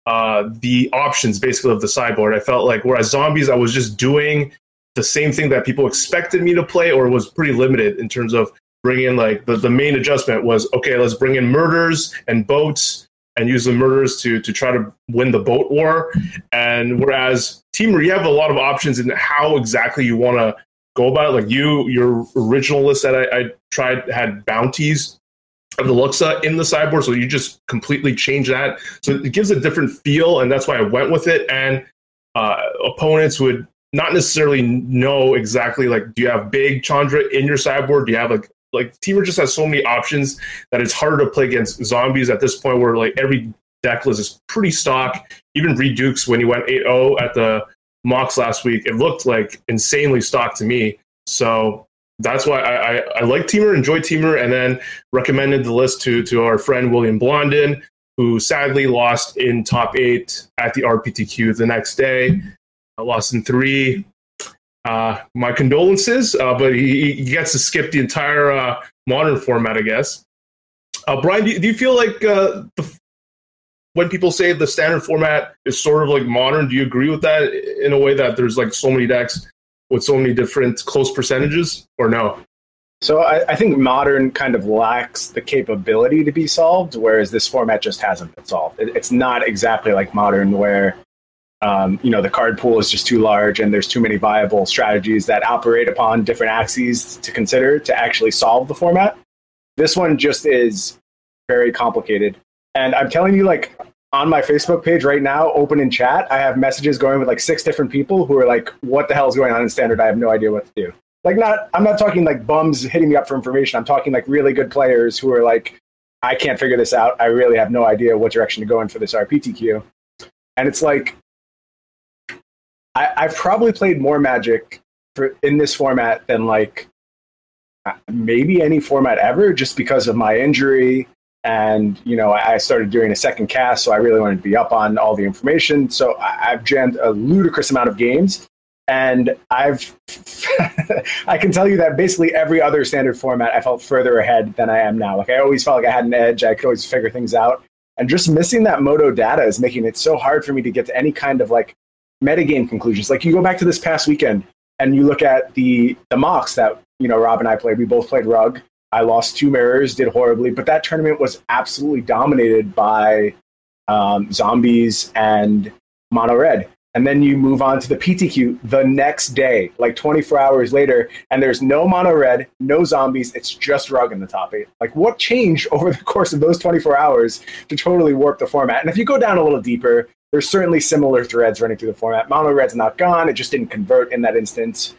the options basically of the sideboard. I felt like whereas Zombies, I was just doing the same thing that people expected me to play, or was pretty limited in terms of bring in like the main adjustment was, okay, let's bring in murders and boats and use the murders to try to win the boat war. And whereas Teamer, you have a lot of options in how exactly you want to go about it. Like your original list that I tried had bounties of the Luxa in the sideboard, so you just completely change that. So it gives a different feel, and that's why I went with it. And opponents would not necessarily know exactly, like, do you have big Chandra in your sideboard? Do you have like Teamer just has so many options that it's harder to play against Zombies at this point, where like every deck list is pretty stock. Even Redukes, when he went 8-0 at the Mox last week, it looked like insanely stock to me. So that's why I like Teamer, enjoy Teamer, and then recommended the list to our friend William Blondin, who sadly lost in top 8 at the RPTQ the next day. I lost in 3. My condolences, but he gets to skip the entire modern format, I guess. Brian, do you feel like when people say the standard format is sort of like modern, do you agree with that in a way that there's like so many decks with so many different close percentages, or no? So I think modern kind of lacks the capability to be solved, whereas this format just hasn't been solved. It's not exactly like modern where the card pool is just too large and there's too many viable strategies that operate upon different axes to consider to actually solve the format. This one just is very complicated. And I'm telling you, like, on my Facebook page right now, open in chat, I have messages going with like 6 different people who are like, what the hell is going on in standard? I have no idea what to do. Like, I'm not talking like bums hitting me up for information. I'm talking like really good players who are like, I can't figure this out. I really have no idea what direction to go in for this RPTQ. And it's like, I've probably played more Magic in this format than like maybe any format ever, just because of my injury. And, I started doing a second cast, so I really wanted to be up on all the information. So I've jammed a ludicrous amount of games. And I can tell you that basically every other standard format, I felt further ahead than I am now. Like, I always felt like I had an edge. I could always figure things out. And just missing that Moto data is making it so hard for me to get to any kind of like metagame conclusions. Like you go back to this past weekend and you look at the mocks that, you know, Rob and I played. We both played Rug. I lost 2 mirrors, did horribly, but that tournament was absolutely dominated by Zombies and Mono Red. And then you move on to the PTQ the next day, like 24 hours later, and there's no Mono Red, no Zombies, it's just Rug in the top 8. Like, what changed over the course of those 24 hours to totally warp the format? And if you go down a little deeper, there's certainly similar threads running through the format. Mono Red's not gone, it just didn't convert in that instance,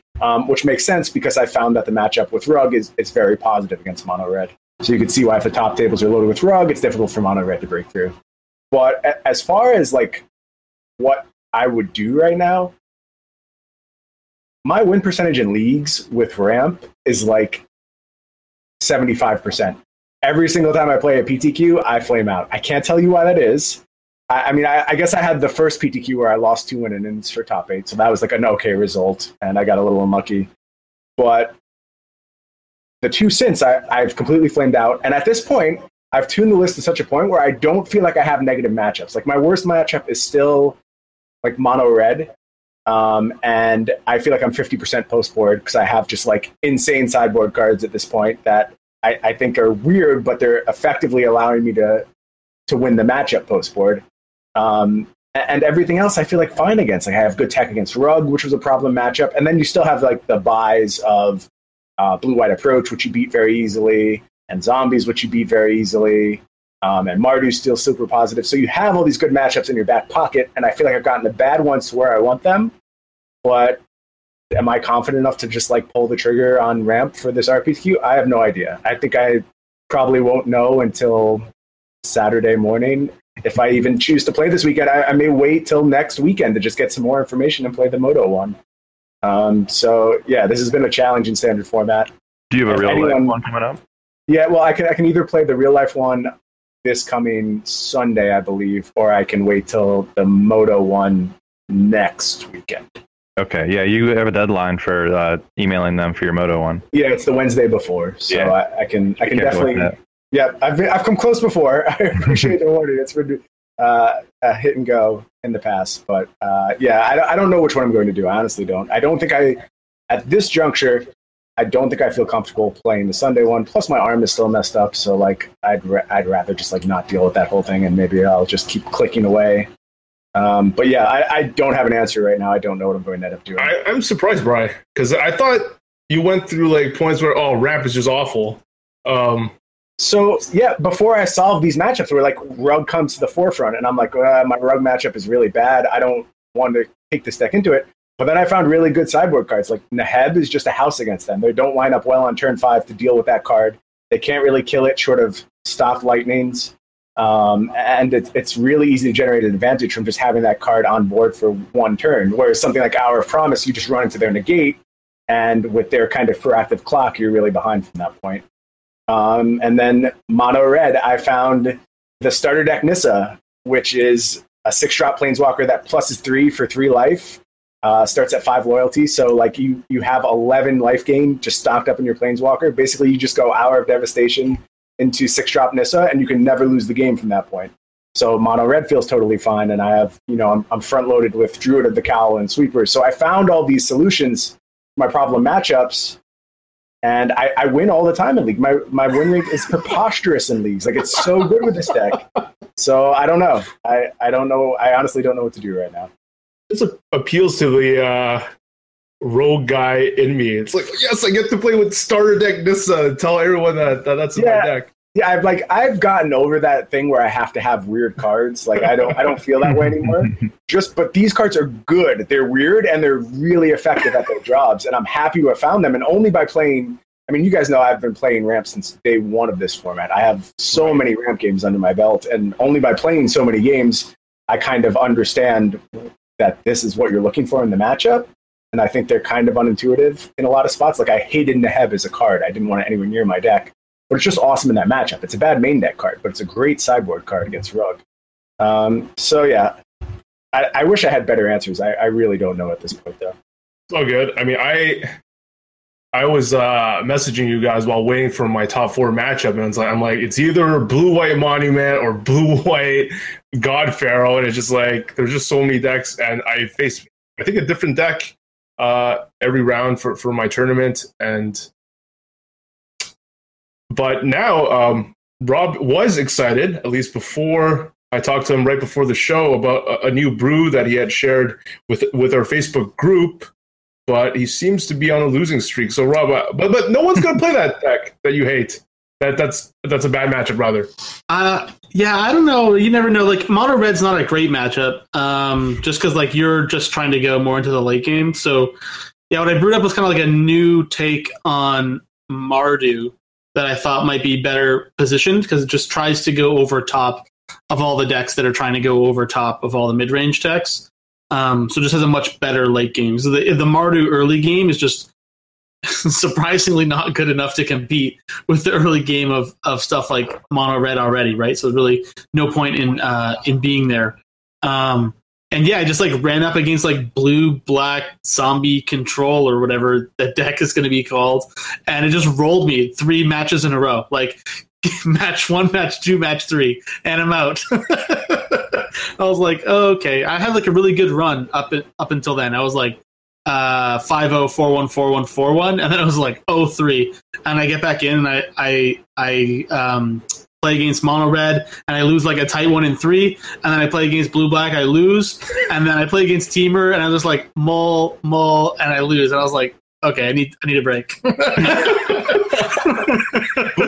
which makes sense because I found that the matchup with Rug is very positive against Mono Red. So you can see why if the top tables are loaded with Rug, it's difficult for Mono Red to break through. But as far as, like, what I would do right now, my win percentage in leagues with Ramp is like 75%. Every single time I play a PTQ, I flame out. I can't tell you why that is. I mean, I guess I had the first PTQ where I lost 2 win-ins for top 8, so that was like an okay result, and I got a little unlucky. But the 2 since, I've completely flamed out, and at this point, I've tuned the list to such a point where I don't feel like I have negative matchups. Like, my worst matchup is still like Mono Red, and I feel like I'm 50% post-board because I have just like insane sideboard cards at this point that I think are weird, but they're effectively allowing me to win the matchup post-board. And everything else I feel like fine against. Like, I have good tech against Rug, which was a problem matchup, and then you still have like the buys of Blue-White Approach, which you beat very easily, and Zombies, which you beat very easily. And Mardu's still super positive. So you have all these good matchups in your back pocket, and I feel like I've gotten the bad ones to where I want them. But am I confident enough to just like pull the trigger on Ramp for this RPQ? I have no idea. I think I probably won't know until Saturday morning. If I even choose to play this weekend, I may wait till next weekend to just get some more information and play the Moto one. So yeah, this has been a challenge in standard format. Do you have a real-life one coming up? Yeah, well, I can either play the real-life one this coming Sunday, I believe, or I can wait till the Moto one next weekend. Okay, yeah, you have a deadline for emailing them for your Moto one. Yeah, it's the Wednesday before, so yeah. I can definitely. Yeah, I've come close before. I appreciate the warning. It's been a hit and go in the past, but yeah, I don't know which one I'm going to do. I honestly don't. I don't think at this juncture, I don't think I feel comfortable playing the Sunday one. Plus, my arm is still messed up, so like I'd rather just like not deal with that whole thing, and maybe I'll just keep clicking away. But yeah, I don't have an answer right now. I don't know what I'm going to end up doing. I'm surprised, Brian, because I thought you went through like points where Ramp is just awful. So yeah, before I solved these matchups, where like Rug comes to the forefront, and I'm like, my Rug matchup is really bad. I don't want to take this deck into it. But then I found really good sideboard cards. Like, Neheb is just a house against them. They don't line up well on turn 5 to deal with that card. They can't really kill it short of stop lightnings. And it's really easy to generate an advantage from just having that card on board for one turn. Whereas something like Hour of Promise, you just run into their negate, and with their kind of proactive clock, you're really behind from that point. And then Mono Red, I found the starter deck Nissa, which is a 6-drop planeswalker that pluses 3 for 3 life. Starts at 5 loyalty, so like you have 11 life gain just stocked up in your planeswalker. Basically, you just go Hour of Devastation into 6-drop Nissa, and you can never lose the game from that point. So Mono Red feels totally fine, and I have, you know, I'm front loaded with Druid of the Cowl and Sweepers. So I found all these solutions to my problem matchups, and I win all the time in league. My win rate is preposterous in leagues. Like, it's so good with this deck. So I don't know. I don't know. I honestly don't know what to do right now. This appeals to the rogue guy in me. It's like, yes, I get to play with starter deck Nissa and tell everyone that's my deck. Yeah, I've gotten over that thing where I have to have weird cards. Like, I don't feel that way anymore. But these cards are good. They're weird and they're really effective at their jobs. And I'm happy to have found them. And only by playing, I mean, you guys know I've been playing Ramp since day one of this format. I have so many Ramp games under my belt, and only by playing so many games, I kind of understand that this is what you're looking for in the matchup, and I think they're kind of unintuitive in a lot of spots. Like, I hated Neheb as a card. I didn't want it anywhere near my deck, but it's just awesome in that matchup. It's a bad main deck card, but it's a great sideboard card against Rug. So yeah, I wish I had better answers. I really don't know at this point, though. It's all good. I mean, I was messaging you guys while waiting for my top 4 matchup, and I'm like, it's either Blue-White Monument or Blue-White God Pharaoh, and it's just like, there's just so many decks, and I face I think, a different deck every round for my tournament. And but now Rob was excited, at least before I talked to him right before the show, about a new brew that he had shared with our Facebook group. But he seems to be on a losing streak. So Rob, but no one's going to play that deck that you hate. That's a bad matchup, rather. Yeah, I don't know. You never know. Like, Mono Red's not a great matchup, just because, like, you're just trying to go more into the late game. So, yeah, what I brewed up was kind of like a new take on Mardu that I thought might be better positioned, because it just tries to go over top of all the decks that are trying to go over top of all the mid-range decks. So it just has a much better late game. So the Mardu early game is just surprisingly not good enough to compete with the early game of stuff like Mono Red already, right? So really no point in being there. And yeah, I just like ran up against like blue black zombie control or whatever that deck is going to be called, and it just rolled me 3 matches in a row. Like match 1, match 2, match 3, and I'm out. I was like, oh, okay. I had like a really good run up until then. I was like 5-0, 4-1, 4-1, 4-1, and then I was like 0-3, and I get back in and I play against Mono Red and I lose like a tight 1-3, and then I play against Blue Black, I lose, and then I play against Teamer and I'm just like mull, and I lose, and I was like, okay, I need a break. Blue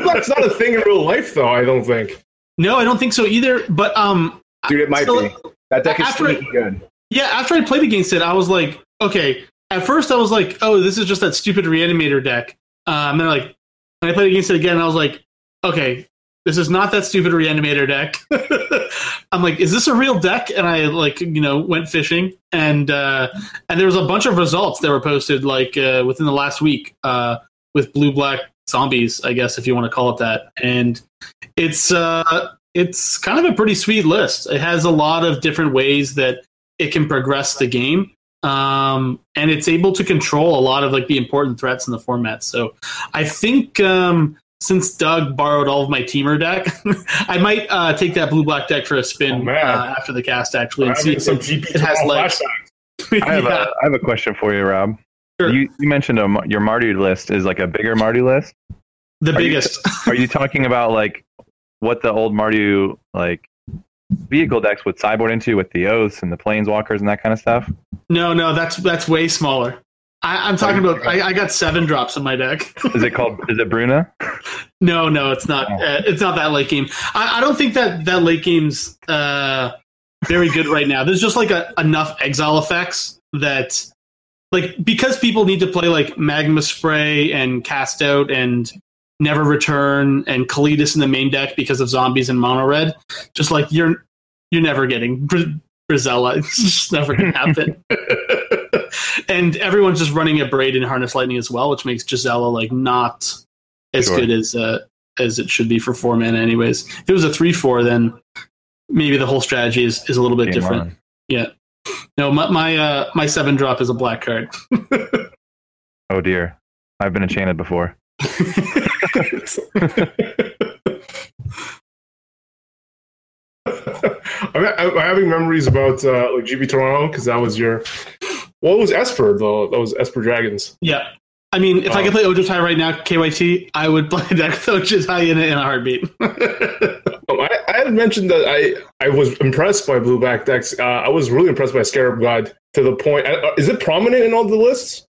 Black's not a thing in real life, though, I don't think. No, I don't think so either. But dude, it might be. That deck is pretty good. Yeah, after I played against it, I was like, okay, at first I was like, oh, this is just that stupid Reanimator deck. And I played against it again, and I was like, okay, this is not that stupid Reanimator deck. I'm like, is this a real deck? And I, like, you know, went fishing, and there was a bunch of results that were posted, like, within the last week with blue-black zombies, I guess, if you want to call it that. And it's kind of a pretty sweet list. It has a lot of different ways that it can progress the game. And it's able to control a lot of like the important threats in the format. So I think since Doug borrowed all of my Teamer deck, I might take that blue-black deck for a spin after the cast, actually, and see some GP it has legs. I have a question for you, Rob. Sure. You mentioned your Mardu list is like a bigger Mardu list. The biggest. Are you talking about like what the old Mardu like vehicle decks would sideboard into with the Oaths and the Planeswalkers and that kind of stuff? No, that's way smaller. I'm talking about. I got 7 drops in my deck. Is it called? Is it Bruna? No, it's not. Oh. It's not that late game. I don't think that late game's very good right now. There's just like enough exile effects that, like, because people need to play like Magma Spray and Cast Out and Never Return and Kalidus in the main deck because of Zombies and Mono Red. Just like you're never getting Brizella. It's just never gonna happen. And everyone's just running a Braid and Harness Lightning as well, which makes Gisela like not as good as it should be for 4 mana anyways. If it was a 3/4, then maybe the whole strategy is a little bit different. On. Yeah. No, my 7-drop is a black card. Oh dear. I've been enchanted before. I'm having memories about like GB Toronto, because that was your. Well, it was Esper, though. That was Esper Dragons. Yeah. I mean, if I could play Ojutai right now, KYT, I would play that with Ojutai in a heartbeat. I had mentioned that I was impressed by blue-back decks. I was really impressed by Scarab God to the point. Is it prominent in all the lists?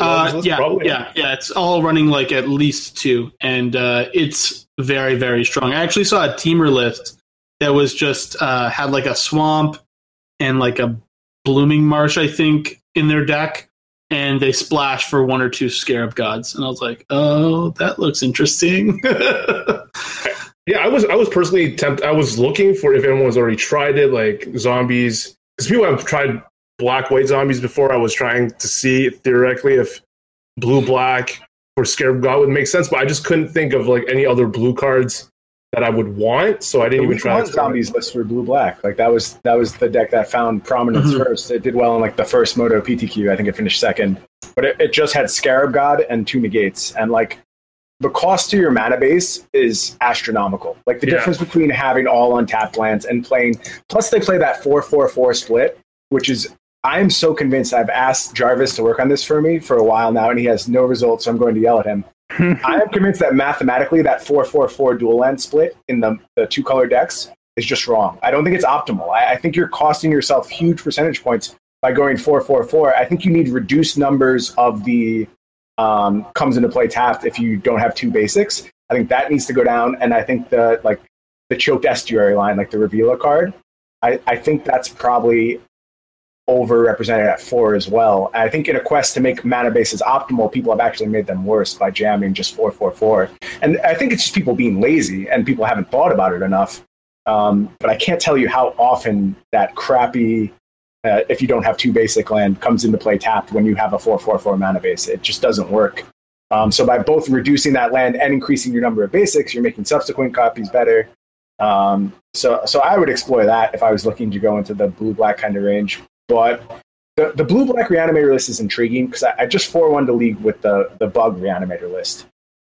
Yeah. It's all running like at least 2, and it's very, very strong. I actually saw a Teamer list that was just had like a Swamp and like a Blooming Marsh, I think, in their deck, and they splash for 1 or 2 Scarab Gods, and I was like, oh, that looks interesting. Yeah, I was personally tempted. I was looking for if anyone was already tried it, like Zombies, because people have tried black white zombies before. I was trying to see theoretically if blue black or Scarab God would make sense, but I just couldn't think of like any other blue cards that I would want, so I didn't even try. Zombies list for blue black, like that was the deck that found prominence first. It did well in like the first Moto PTQ. I think it finished second, but it just had Scarab God and 2 negates, and like the cost to your mana base is astronomical. Like the difference between having all untapped lands and playing. Plus, they play that 4/4/4 split, which is I'm so convinced. I've asked Jarvis to work on this for me for a while now, and he has no results, so I'm going to yell at him. I am convinced that mathematically that 4-4-4 dual land split in the two-color decks is just wrong. I don't think it's optimal. I think you're costing yourself huge percentage points by going 4-4-4. I think you need reduced numbers of the comes into play tapped if you don't have two basics. I think that needs to go down, and I think the choked estuary line, like the Revealer card, I think that's probably overrepresented at 4 as well. I think in a quest to make mana bases optimal, people have actually made them worse by jamming just 4-4-4. And I think it's just people being lazy and people haven't thought about it enough. But I can't tell you how often that crappy, if you don't have two basic land, comes into play tapped when you have a 4-4-4 mana base. It just doesn't work. So by both reducing that land and increasing your number of basics, you're making subsequent copies better. So I would explore that if I was looking to go into the blue-black kind of range. But the blue-black reanimator list is intriguing because I just 4-1'd a league with the bug reanimator list.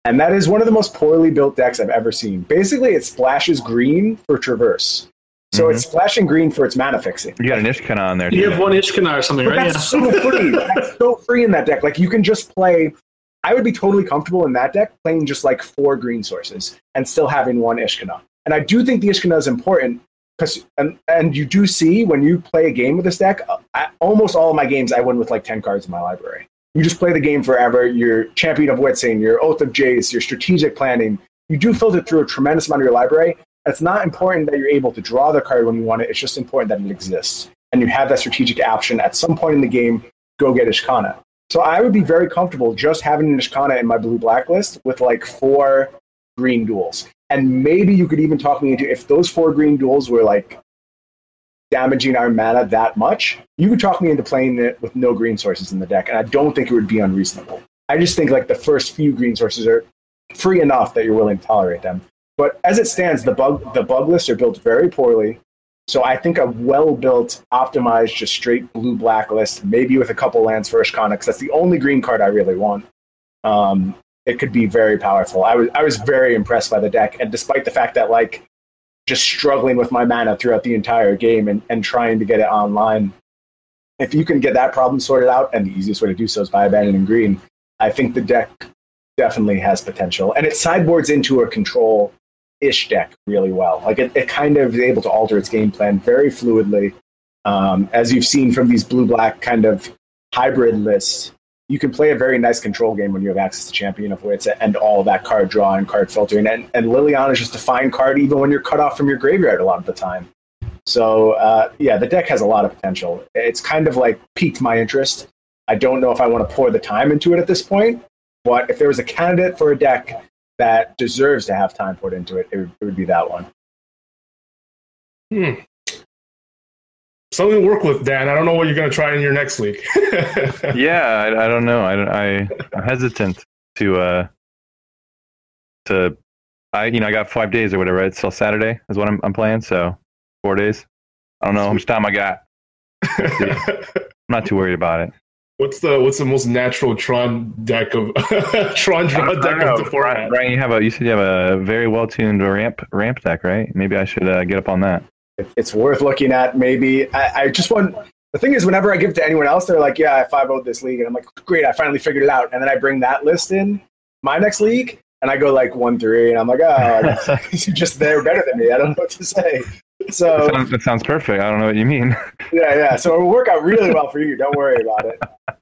And that is one of the most poorly built decks I've ever seen. Basically, it splashes green for traverse. So it's splashing green for its mana fixing. You got an Ishkana on there. You have one Ishkana or something, but right? That's so free. That's so free in that deck. Like, you can just play... I would be totally comfortable in that deck playing just like 4 green sources and still having one Ishkana. And I do think the Ishkana is important because, and you do see when you play a game with this deck, almost all of my games I win with like 10 cards in my library. You just play the game forever. Your Champion of Wits, your Oath of Jace, your strategic planning, you do filter through a tremendous amount of your library. It's not important that you're able to draw the card when you want it. It's just important that it exists. And you have that strategic option at some point in the game, go get Ishkana. So I would be very comfortable just having an Ishkana in my blue-black list with like 4 green duels. And maybe you could even talk me into, if those 4 green duels were like damaging our mana that much, you could talk me into playing it with no green sources in the deck. And I don't think it would be unreasonable. I just think like the first few green sources are free enough that you're willing to tolerate them. But as it stands, the bug lists are built very poorly. So I think a well-built, optimized, just straight blue-black list, maybe with a couple lands for Ishkana, because that's the only green card I really want. It could be very powerful. I was very impressed by the deck, and despite the fact that, like, just struggling with my mana throughout the entire game and trying to get it online, if you can get that problem sorted out, and the easiest way to do so is by abandoning green, I think the deck definitely has potential. And it sideboards into a control-ish deck really well. Like, it kind of is able to alter its game plan very fluidly. As you've seen from these blue-black kind of hybrid lists, you can play a very nice control game when you have access to Champion of Wits and all that card draw and card filtering. And Liliana is just a fine card even when you're cut off from your graveyard a lot of the time. So, yeah, the deck has a lot of potential. It's kind of, like, piqued my interest. I don't know if I want to pour the time into it at this point, but if there was a candidate for a deck that deserves to have time put into it, it would be that one. Something to work with, Dan. I don't know what you're going to try in your next league. Yeah, I don't know. I'm hesitant to. I got 5 days or whatever. It's till Saturday is what I'm playing. So 4 days. I don't know how much time I got. I'm not too worried about it. What's the most natural Tron deck of Tron draw deck of the format? Right, you said you have a very well tuned ramp deck, right? Maybe I should get up on that. It's worth looking at. Maybe I just want. The thing is, whenever I give to anyone else, they're like, "Yeah, I 5-0'd this league," and I'm like, "Great, I finally figured it out." And then I bring that list in my next league, and I go like 1-3, and I'm like, "Oh, just they're better than me." I don't know what to say. So that sounds perfect. I don't know what you mean. Yeah. So it'll work out really well for you. Don't worry about it.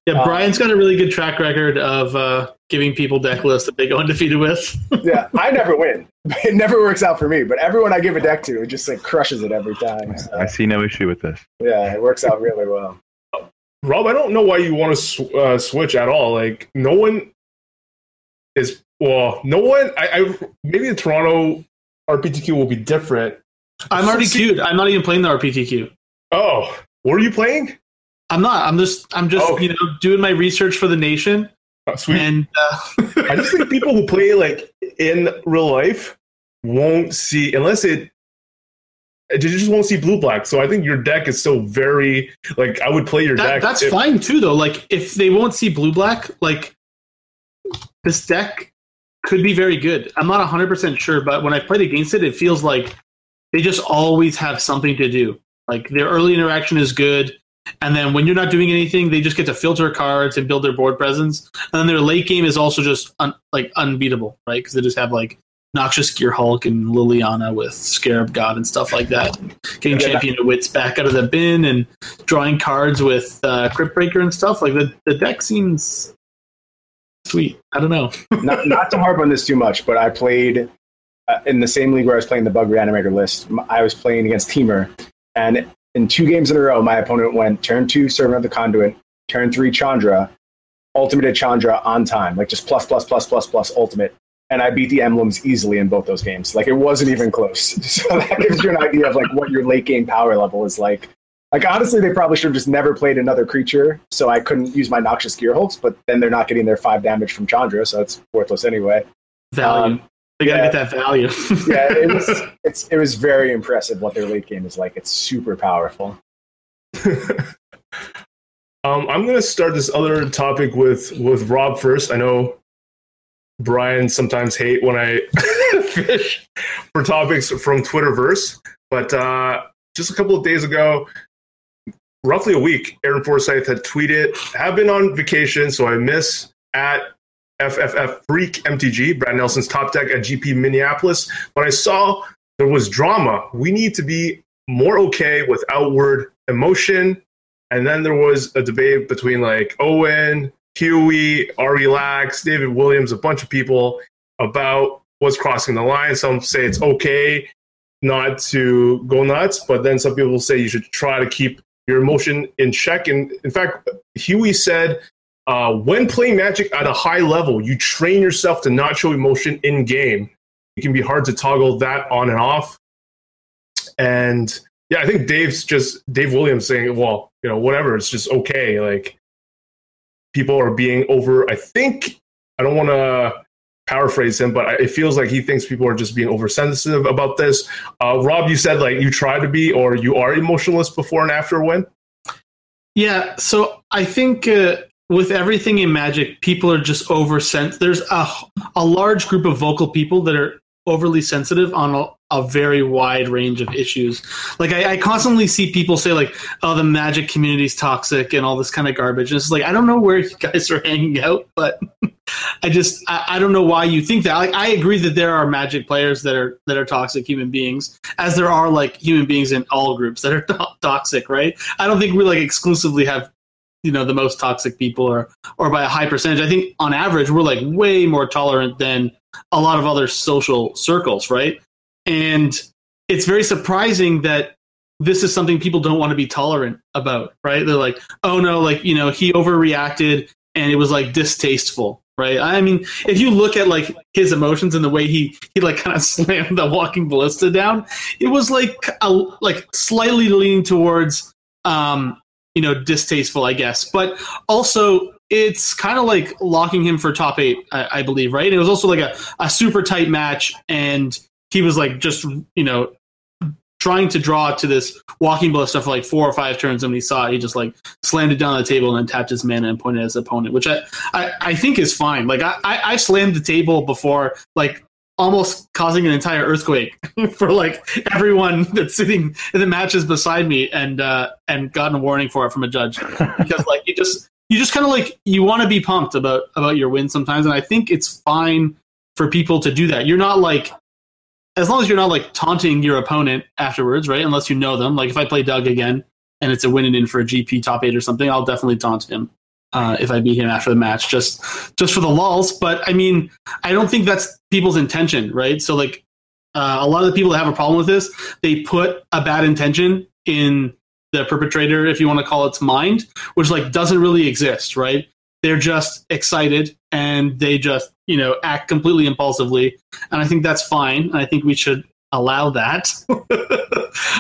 Yeah, Brian's got a really good track record of giving people deck lists that they go undefeated with. Yeah, I never win. It never works out for me, but everyone I give a deck to, it just like crushes it every time. So. I see no issue with this. Yeah, it works out really well. Rob, I don't know why you want to switch at all. Like, maybe the Toronto RPTQ will be different. I'm already queued. I'm not even playing the RPTQ. Oh, what are you playing? I'm not. I'm just okay. Doing my research for the nation. Oh, sweet. And I just think people who play like in real life won't see unless it just won't see blue black. So I think your deck is still very like I would play your deck. That's fine too, though. Like if they won't see blue black, like this deck could be very good. I'm not 100% sure, but when I played against it, it feels like they just always have something to do. Like their early interaction is good. And then when you're not doing anything, they just get to filter cards and build their board presence. And then their late game is also just unbeatable, right? Because they just have like Noxious Gear Hulk and Liliana with Scarab God and stuff like that. Getting Champion of Wits back out of the bin and drawing cards with Crypt Breaker and stuff. Like the deck seems sweet. I don't know. not to harp on this too much, but I played in the same league where I was playing the Bug Reanimator list. I was playing against Teamer, and in 2 games in a row, my opponent went turn 2, Servant of the Conduit, turn 3, Chandra, ultimated Chandra on time, like just plus, ultimate. And I beat the emblems easily in both those games. Like, it wasn't even close. So that gives you an idea of, like, what your late-game power level is like. Like, honestly, they probably should have just never played another creature, so I couldn't use my Noxious Gear Hulks, but then they're not getting their 5 damage from Chandra, so it's worthless anyway. Value. They gotta get that value. Yeah, it was very impressive what their late game is like. It's super powerful. I'm gonna start this other topic with Rob first. I know Brian sometimes hate when I fish for topics from Twitterverse, but just a couple of days ago, roughly a week, Aaron Forsyth had tweeted, "Have been on vacation, so I miss at." FFF Freak MTG, Brad Nelson's top deck at GP Minneapolis. But I saw there was drama. We need to be more okay with outward emotion. And then there was a debate between like Owen, Huey, Ari Lax, David Williams, a bunch of people about what's crossing the line. Some say it's okay not to go nuts, but then some people say you should try to keep your emotion in check. And in fact, Huey said, when playing Magic at a high level, you train yourself to not show emotion in game. It can be hard to toggle that on and off. And yeah, I think Dave Williams saying, well, you know, whatever, it's just okay. Like, people are being over. I think, I don't want to paraphrase him, but it feels like he thinks people are just being oversensitive about this. Rob, you said like you try to be, or you are emotionless before and after a win. Yeah. So I think, with everything in Magic, people are just oversensitive. There's a large group of vocal people that are overly sensitive on a very wide range of issues. Like, I constantly see people say, like, oh, the Magic community's toxic and all this kind of garbage. And it's like, I don't know where you guys are hanging out, but I don't know why you think that. Like, I agree that there are Magic players that are toxic human beings, as there are, like, human beings in all groups that are toxic, right? I don't think we, like, exclusively have, you know, the most toxic people or by a high percentage. I think on average, we're like way more tolerant than a lot of other social circles. Right. And it's very surprising that this is something people don't want to be tolerant about. Right. They're like, oh no, like, you know, he overreacted and it was like distasteful. Right. I mean, if you look at like his emotions and the way he like kind of slammed the Walking Ballista down, it was like, slightly leaning towards, you know, distasteful, I guess. But also, it's kind of like locking him for top 8, I believe, right? It was also like a super tight match, and he was like just, you know, trying to draw to this Walking Ballista for like 4 or 5 turns, and when he saw it, he just like slammed it down on the table and then tapped his mana and pointed at his opponent, which I think is fine. Like, I slammed the table before, like, almost causing an entire earthquake for like everyone that's sitting in the matches beside me, and gotten a warning for it from a judge because like you just kind of like you want to be pumped about your win sometimes, and I think it's fine for people to do that. You're not like, as long as you're not like taunting your opponent afterwards, right? Unless you know them. Like if I play Doug again and it's a win and in for a GP top 8 or something, I'll definitely taunt him if I beat him after the match, just for the lulz. But I mean, I don't think that's people's intention, right? So like a lot of the people that have a problem with this, they put a bad intention in the perpetrator, if you want to call its mind, which like doesn't really exist, right? They're just excited and they just, you know, act completely impulsively. And I think that's fine. And I think we should allow that.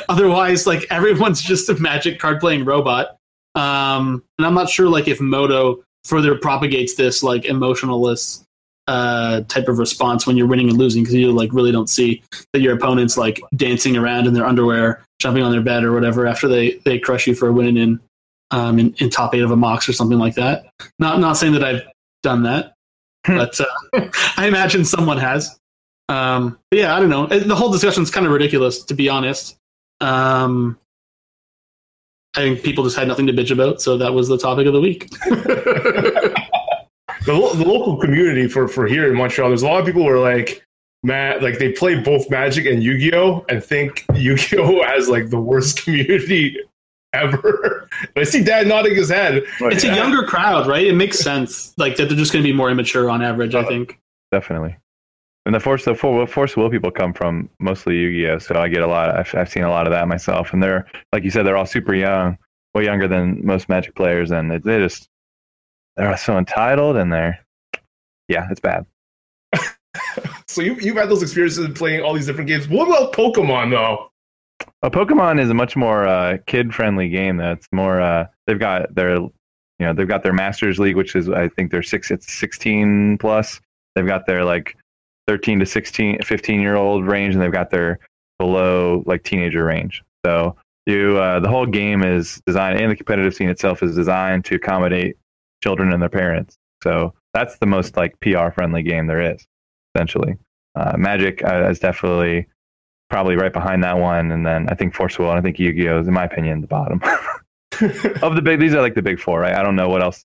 Otherwise, like everyone's just a Magic card playing robot. And I'm not sure, like, if Moto further propagates this, like, emotionalist type of response when you're winning and losing, because you, like, really don't see that your opponent's, like, dancing around in their underwear, jumping on their bed or whatever after they crush you for a win in top 8 of a Mox or something like that. Not saying that I've done that, but I imagine someone has. But yeah, I don't know. The whole discussion's kind of ridiculous, to be honest. I think people just had nothing to bitch about, so that was the topic of the week. The local community for here in Montreal, there's a lot of people who are like, like they play both Magic and Yu-Gi-Oh, and think Yu-Gi-Oh has like the worst community ever. I see Dad nodding his head. Right, it's a younger crowd, right? It makes sense, like that they're just going to be more immature on average. I think definitely. And the Force of Will people come from mostly Yu-Gi-Oh, so I get a lot. I've seen a lot of that myself, and they're, like you said, they're all super young, way younger than most Magic players, and they're so entitled, and yeah, it's bad. So you've had those experiences in playing all these different games. What about Pokemon though? Pokemon is a much more kid-friendly game. That's more they've got their Masters League, which is, I think, it's 16 plus. They've got their like 13 to 16, 15-year-old range, and they've got their below, like, teenager range. So the whole game is designed, and the competitive scene itself is designed to accommodate children and their parents. So that's the most, like, PR-friendly game there is, essentially. Magic is definitely probably right behind that one, and then I think Force of Will, and I think Yu-Gi-Oh! Is, in my opinion, the bottom. These are, like, the big four, right? I don't know what else,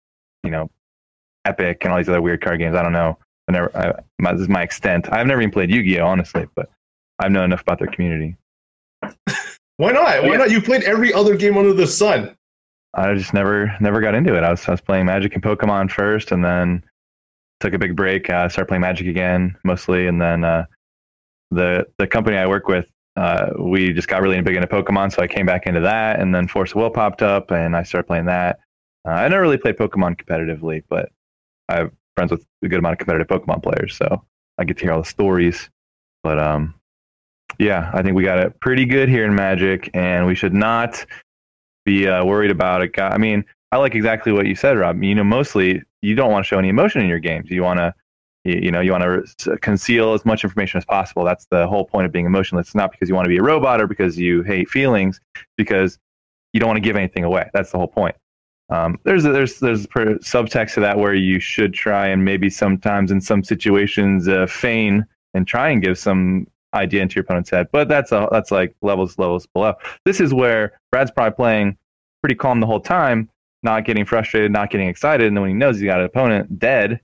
Epic and all these other weird card games. I don't know. This is my extent. I've never even played Yu-Gi-Oh, honestly, but I know enough about their community. Why not? Why not? You played every other game under the sun. I just never got into it. I was playing Magic and Pokemon first, and then took a big break. Started playing Magic again, mostly, and then the company I work with, we just got really big into Pokemon, so I came back into that, and then Force of Will popped up, and I started playing that. I never really played Pokemon competitively, but I've friends with a good amount of competitive Pokemon players, so I get to hear all the stories. But yeah, I think we got it pretty good here in Magic, and we should not be worried about it. I mean, I like exactly what you said, Rob. Mostly you don't want to show any emotion in your games. You want to, you want to conceal as much information as possible. That's the whole point of being emotionless. It's not because you want to be a robot or because you hate feelings, because you don't want to give anything away. That's the whole point. There's subtext to that where you should try and maybe sometimes in some situations feign and try and give some idea into your opponent's head, but that's like levels below. This is where Brad's probably playing pretty calm the whole time, not getting frustrated, not getting excited, and then when he knows he's got an opponent dead,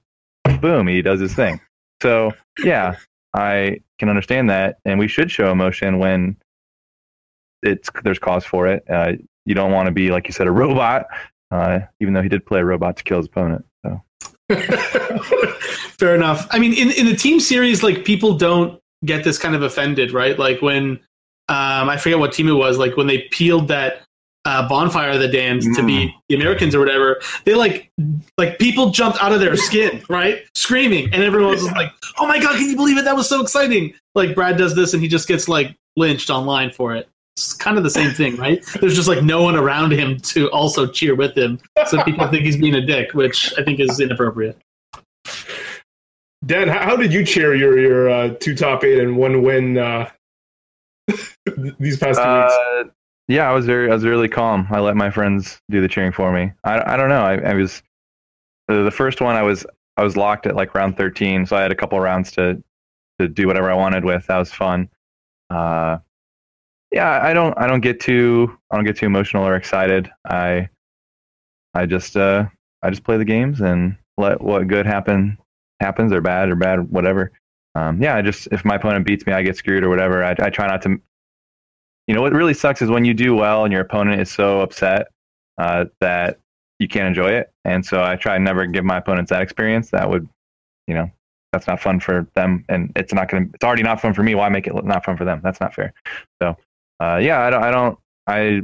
boom, he does his thing. So yeah, I can understand that, and we should show emotion when there's cause for it. You don't want to be, like you said, a robot. Even though he did play a robot to kill his opponent. So. Fair enough. I mean, in the team series, like, people don't get this kind of offended, right? Like when, I forget what team it was, like when they peeled that bonfire of the damned to be the Americans or whatever, they like people jumped out of their skin, right? Screaming. And everyone was like, oh my God, can you believe it? That was so exciting. Like Brad does this and he just gets like lynched online for it. It's kind of the same thing, right? There's just like no one around him to also cheer with him, so people think he's being a dick, which I think is inappropriate. Dan, how did you cheer your 2 top 8 and 1 win these past 2 weeks? Yeah, I was really calm. I let my friends do the cheering for me. I don't know. I was the first one. I was locked at like round 13, so I had a couple rounds to do whatever I wanted with. That was fun. Yeah, I don't get too emotional or excited. I just play the games and let what good happens or bad whatever. Yeah, if my opponent beats me, I get screwed or whatever. I try not to. What really sucks is when you do well and your opponent is so upset that you can't enjoy it. And so I try never give my opponents that experience. That would, that's not fun for them, and it's already not fun for me. Why make it not fun for them? That's not fair. So. Yeah,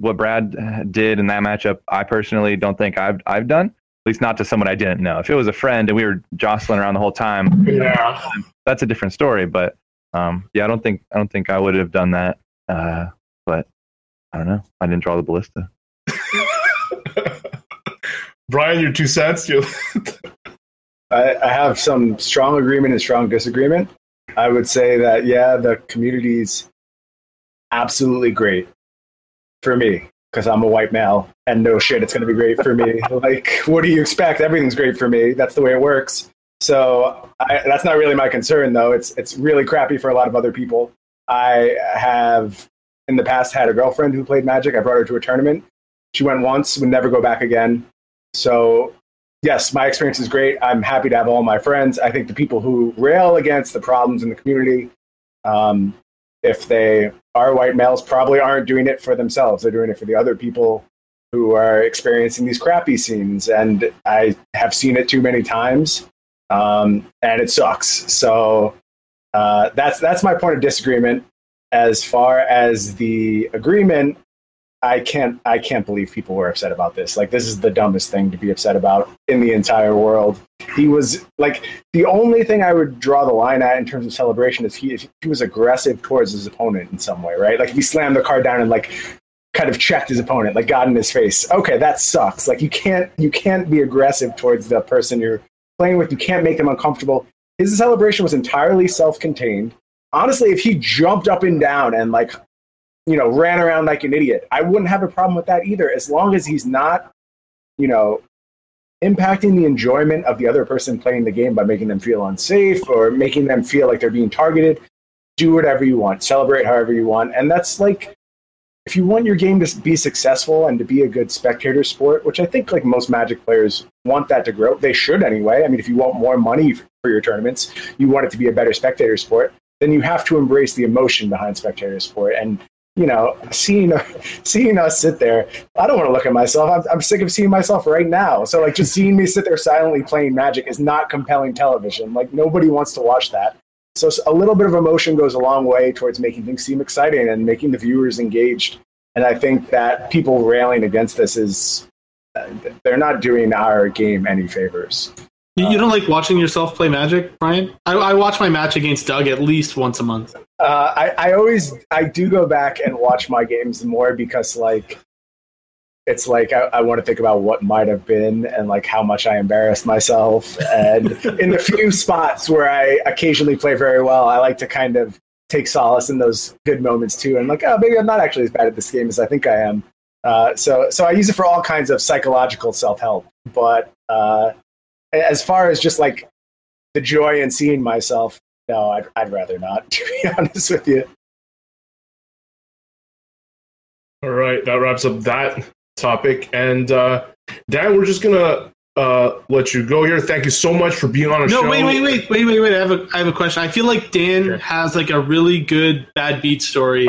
what Brad did in that matchup, I personally don't think I've done, at least not to someone I didn't know. If it was a friend and we were jostling around the whole time, yeah, that's a different story. But yeah, I don't think I would have done that. But I don't know. I didn't draw the ballista. Brian, your 2 cents. I have some strong agreement and strong disagreement. I would say that, yeah, the community's absolutely great for me because I'm a white male, and no shit, it's going to be great for me. Like, what do you expect? Everything's great for me. That's the way it works. So that's not really my concern, though. It's really crappy for a lot of other people. I have in the past had a girlfriend who played Magic. I brought her to a tournament. She went once, would never go back again. So yes, my experience is great. I'm happy to have all my friends. I think the people who rail against the problems in the community, if they are white males, probably aren't doing it for themselves. They're doing it for the other people who are experiencing these crappy scenes. And I have seen it too many times, and it sucks. So that's my point of disagreement. As far as the agreement, I can't believe people were upset about this. Like, this is the dumbest thing to be upset about in the entire world. He was, like, the only thing I would draw the line at in terms of celebration is he was aggressive towards his opponent in some way, right? Like, if he slammed the card down and, like, kind of checked his opponent, like, got in his face. Okay, that sucks. Like, you can't be aggressive towards the person you're playing with. You can't make them uncomfortable. His celebration was entirely self-contained. Honestly, if he jumped up and down and, like, you know, ran around like an idiot, I wouldn't have a problem with that either, as long as he's not, you know, impacting the enjoyment of the other person playing the game by making them feel unsafe or making them feel like they're being targeted. Do whatever you want. Celebrate however you want. And that's, like, if you want your game to be successful and to be a good spectator sport, which I think, like, most Magic players want that to grow. They should anyway. I mean, if you want more money for your tournaments, you want it to be a better spectator sport, then you have to embrace the emotion behind spectator sport. And, you know, seeing us sit there, I don't want to look at myself. I'm sick of seeing myself right now. So, like, just seeing me sit there silently playing Magic is not compelling television. Like, nobody wants to watch that. So a little bit of emotion goes a long way towards making things seem exciting and making the viewers engaged. And I think that people railing against this is, they're not doing our game any favors. You don't like watching yourself play Magic, Brian? I watch my match against Doug at least once a month. I do go back and watch my games more because, like, it's like I want to think about what might have been and, like, how much I embarrassed myself. And in the few spots where I occasionally play very well, I like to kind of take solace in those good moments too. And, like, oh, maybe I'm not actually as bad at this game as I think I am. So I use it for all kinds of psychological self-help. But as far as just, like, the joy in seeing myself, no, I'd rather not, to be honest with you. All right, that wraps up that topic. And Dan, we're just going to let you go here. Thank you so much for being on our show. No, wait. I have a question. I feel like Dan has, like, a really good bad beat story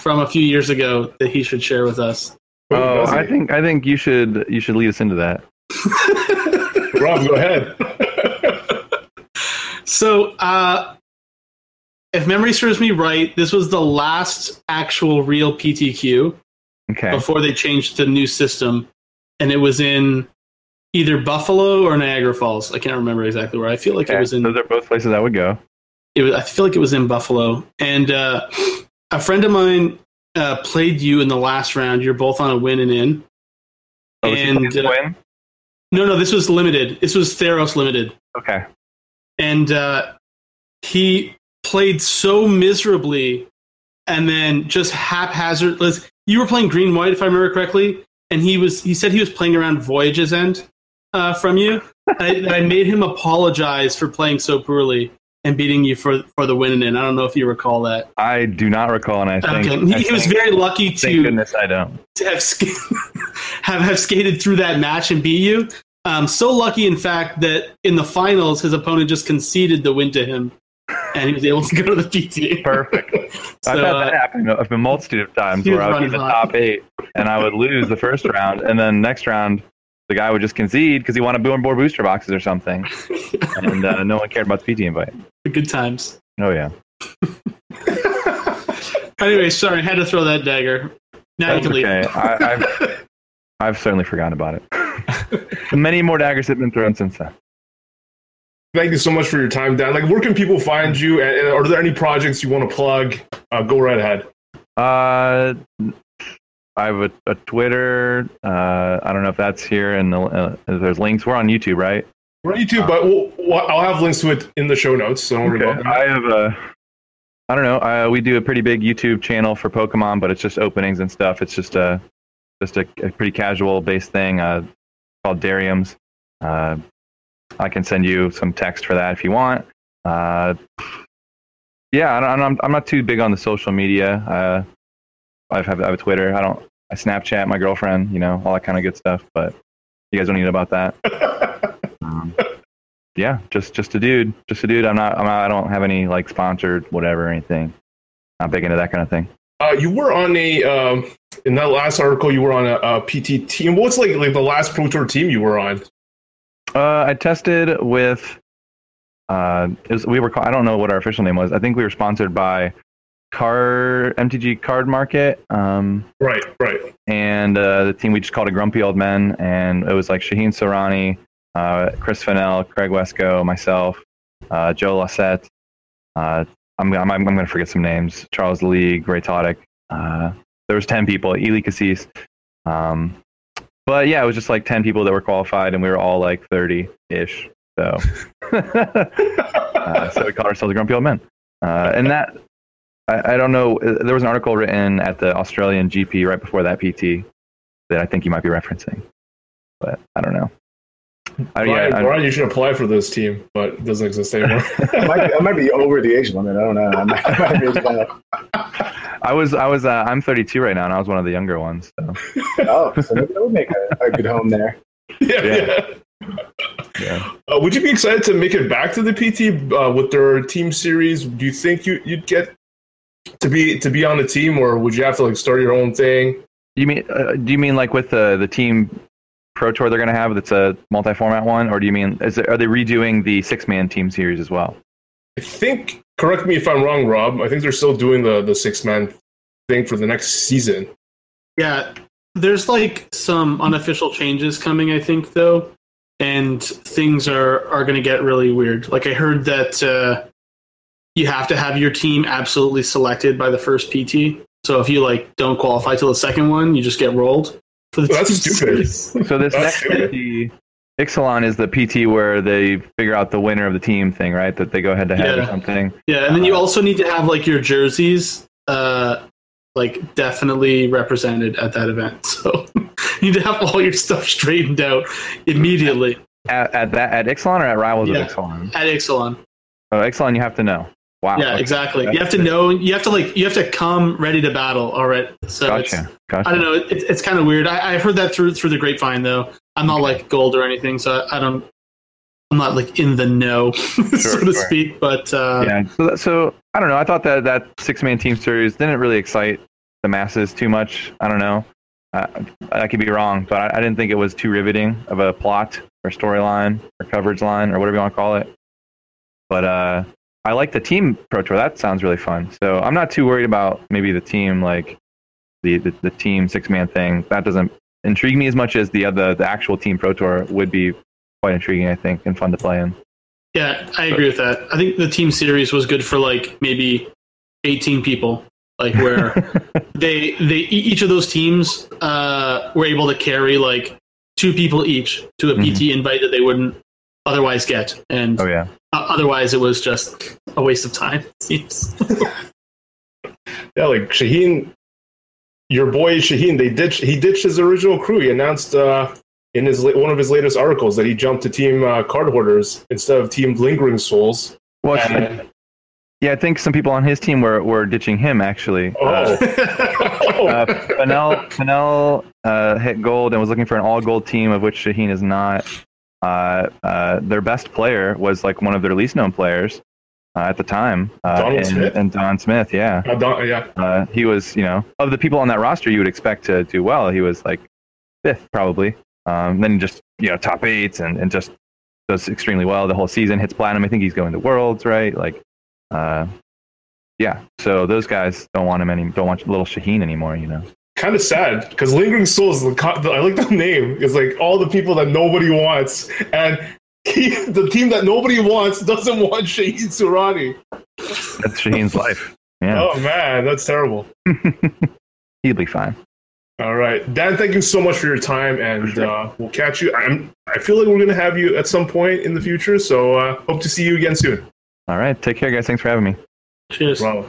from a few years ago that he should share with us. Oh, I think you should lead us into that. Rob, go ahead. So, if memory serves me right, this was the last actual real PTQ before they changed the new system, and it was in either Buffalo or Niagara Falls. I can't remember exactly where. I feel like it was in. Those are both places I would go. I feel like it was in Buffalo, and a friend of mine played you in the last round. You're both on a win and in. Oh, and win? No, this was limited. This was Theros limited. Okay. And he played so miserably, and then just haphazard. You were playing green white, if I remember correctly, and he said he was playing around Voyage's End from you. And I made him apologize for playing so poorly and beating you for the win. And I don't know if you recall that. I do not recall, and I think he was very lucky to have skated through that match and beat you. So lucky, in fact, that in the finals, his opponent just conceded the win to him, and he was able to go to the PTA. Perfect. So, I've had that happen a multitude of times where I would be in the top eight, and I would lose the first round, and then next round, the guy would just concede because he wanted board booster boxes or something, and no one cared about the PTA invite. The good times. Oh, yeah. Anyway, sorry, I had to throw that dagger. Now That's you can leave. I've certainly forgotten about it. Many more daggers have been thrown since then. Thank you so much for your time, Dan. Like, where can people find you? And are there any projects you want to plug? Go right ahead. I have a Twitter. I don't know if that's here. And there's links. We're on YouTube, right? We're on YouTube, but I'll have links to it in the show notes. So don't worry about that. I don't know. We do a pretty big YouTube channel for Pokemon, but it's just openings and stuff. It's just a pretty casual based thing called Dariums. I can send you some text for that if you want. I'm not too big on the social media. I have a Twitter. I don't I Snapchat my girlfriend, you know, all that kind of good stuff. But you guys don't need to know about that. Yeah, just a dude. I'm not. I don't have any like sponsored whatever or anything. Not big into that kind of thing. You were on a in that last article. You were on a PT team. What's like the last Pro Tour team you were on? I tested with. I don't know what our official name was. I think we were sponsored by MTG Card Market. Right. And the team we just called a Grumpy Old Men, and it was like Shaheen Sarani, Chris Fennell, Craig Wesco, myself, Joe Lassette. I'm going to forget some names. Charles Lee, Ray Toddick. There was 10 people. Eli Cassis. But yeah, it was just like 10 people that were qualified, and we were all like 30-ish. So we call ourselves the Grumpy Old Men. And that, I don't know, there was an article written at the Australian GP right before that PT that I think you might be referencing. But I don't know. Brian, you should apply for this team, but it doesn't exist anymore. I might be over the age limit. I don't know. I'm 32 right now, and I was one of the younger ones. So. Oh, so maybe that would make a good home there. Yeah. Would you be excited to make it back to the PT with their team series? Do you think you'd get to be on the team, or would you have to like start your own thing? You mean? Do you mean like with the team Pro Tour they're going to have that's a multi-format one, or do you mean are they redoing the 6-man team series as well? I think. Correct me if I'm wrong, Rob. I think they're still doing the 6-man thing for the next season. Yeah, there's like some unofficial changes coming, I think, though. And things are going to get really weird. Like I heard that you have to have your team absolutely selected by the first PT. So if you like don't qualify till the second one, you just get rolled for the That's stupid. Series. So this next PT, Ixalan is the PT where they figure out the winner of the team thing, right? That they go head to head or something. Yeah, and then you also need to have like your jerseys like definitely represented at that event. So. You need to have all your stuff straightened out immediately. At Ixalan or at Rivals of Ixalan? At Ixalan. Oh, Ixalan, you have to know. Wow. Yeah, okay. Exactly. That's you have to know. You have to come ready to battle. All right. So gotcha. I don't know. It's kind of weird. I heard that through the grapevine though. I'm not like gold or anything, so I'm not like in the know, so to speak. But So I don't know. I thought that 6-man team series didn't really excite the masses too much. I don't know. I could be wrong, but I didn't think it was too riveting of a plot or storyline or coverage line or whatever you want to call it. But I like the team Pro Tour. That sounds really fun. So I'm not too worried about maybe the team, like the team 6-man thing. That doesn't intrigue me as much as the actual team Pro Tour would be quite intriguing, I think, and fun to play in. Yeah, I agree with that. I think the team series was good for like maybe 18 people. Like where they each of those teams were able to carry like 2 people each to a PT invite that they wouldn't otherwise get, and otherwise it was just a waste of time. It seems. Yeah, like Shaheen, your boy Shaheen, he ditched his original crew. He announced in one of his latest articles that he jumped to team Card Hoarders instead of team Lingering Souls. Well, yeah, I think some people on his team were ditching him, actually. Oh. Fennell hit gold and was looking for an all-gold team, of which Shaheen is not. Their best player was like one of their least-known players at the time. Smith. And Don Smith, yeah. He was, you know, of the people on that roster you would expect to do well, he was like 5th, probably. Then just, you know, top 8 and just does extremely well the whole season, hits platinum. I think he's going to Worlds, right? Like, so those guys don't want little Shaheen anymore, you know. Kind of sad, because Lingering Souls, I like the name. It's like all the people that nobody wants, and the team that nobody wants doesn't want Shaheen Sarani. That's Shaheen's life. Yeah. Oh man, that's terrible. He'll be fine. All right, Dan, thank you so much for your time, and we'll catch you. I feel like we're gonna have you at some point in the future, so hope to see you again soon. All right. Take care, guys. Thanks for having me. Cheers. Wow.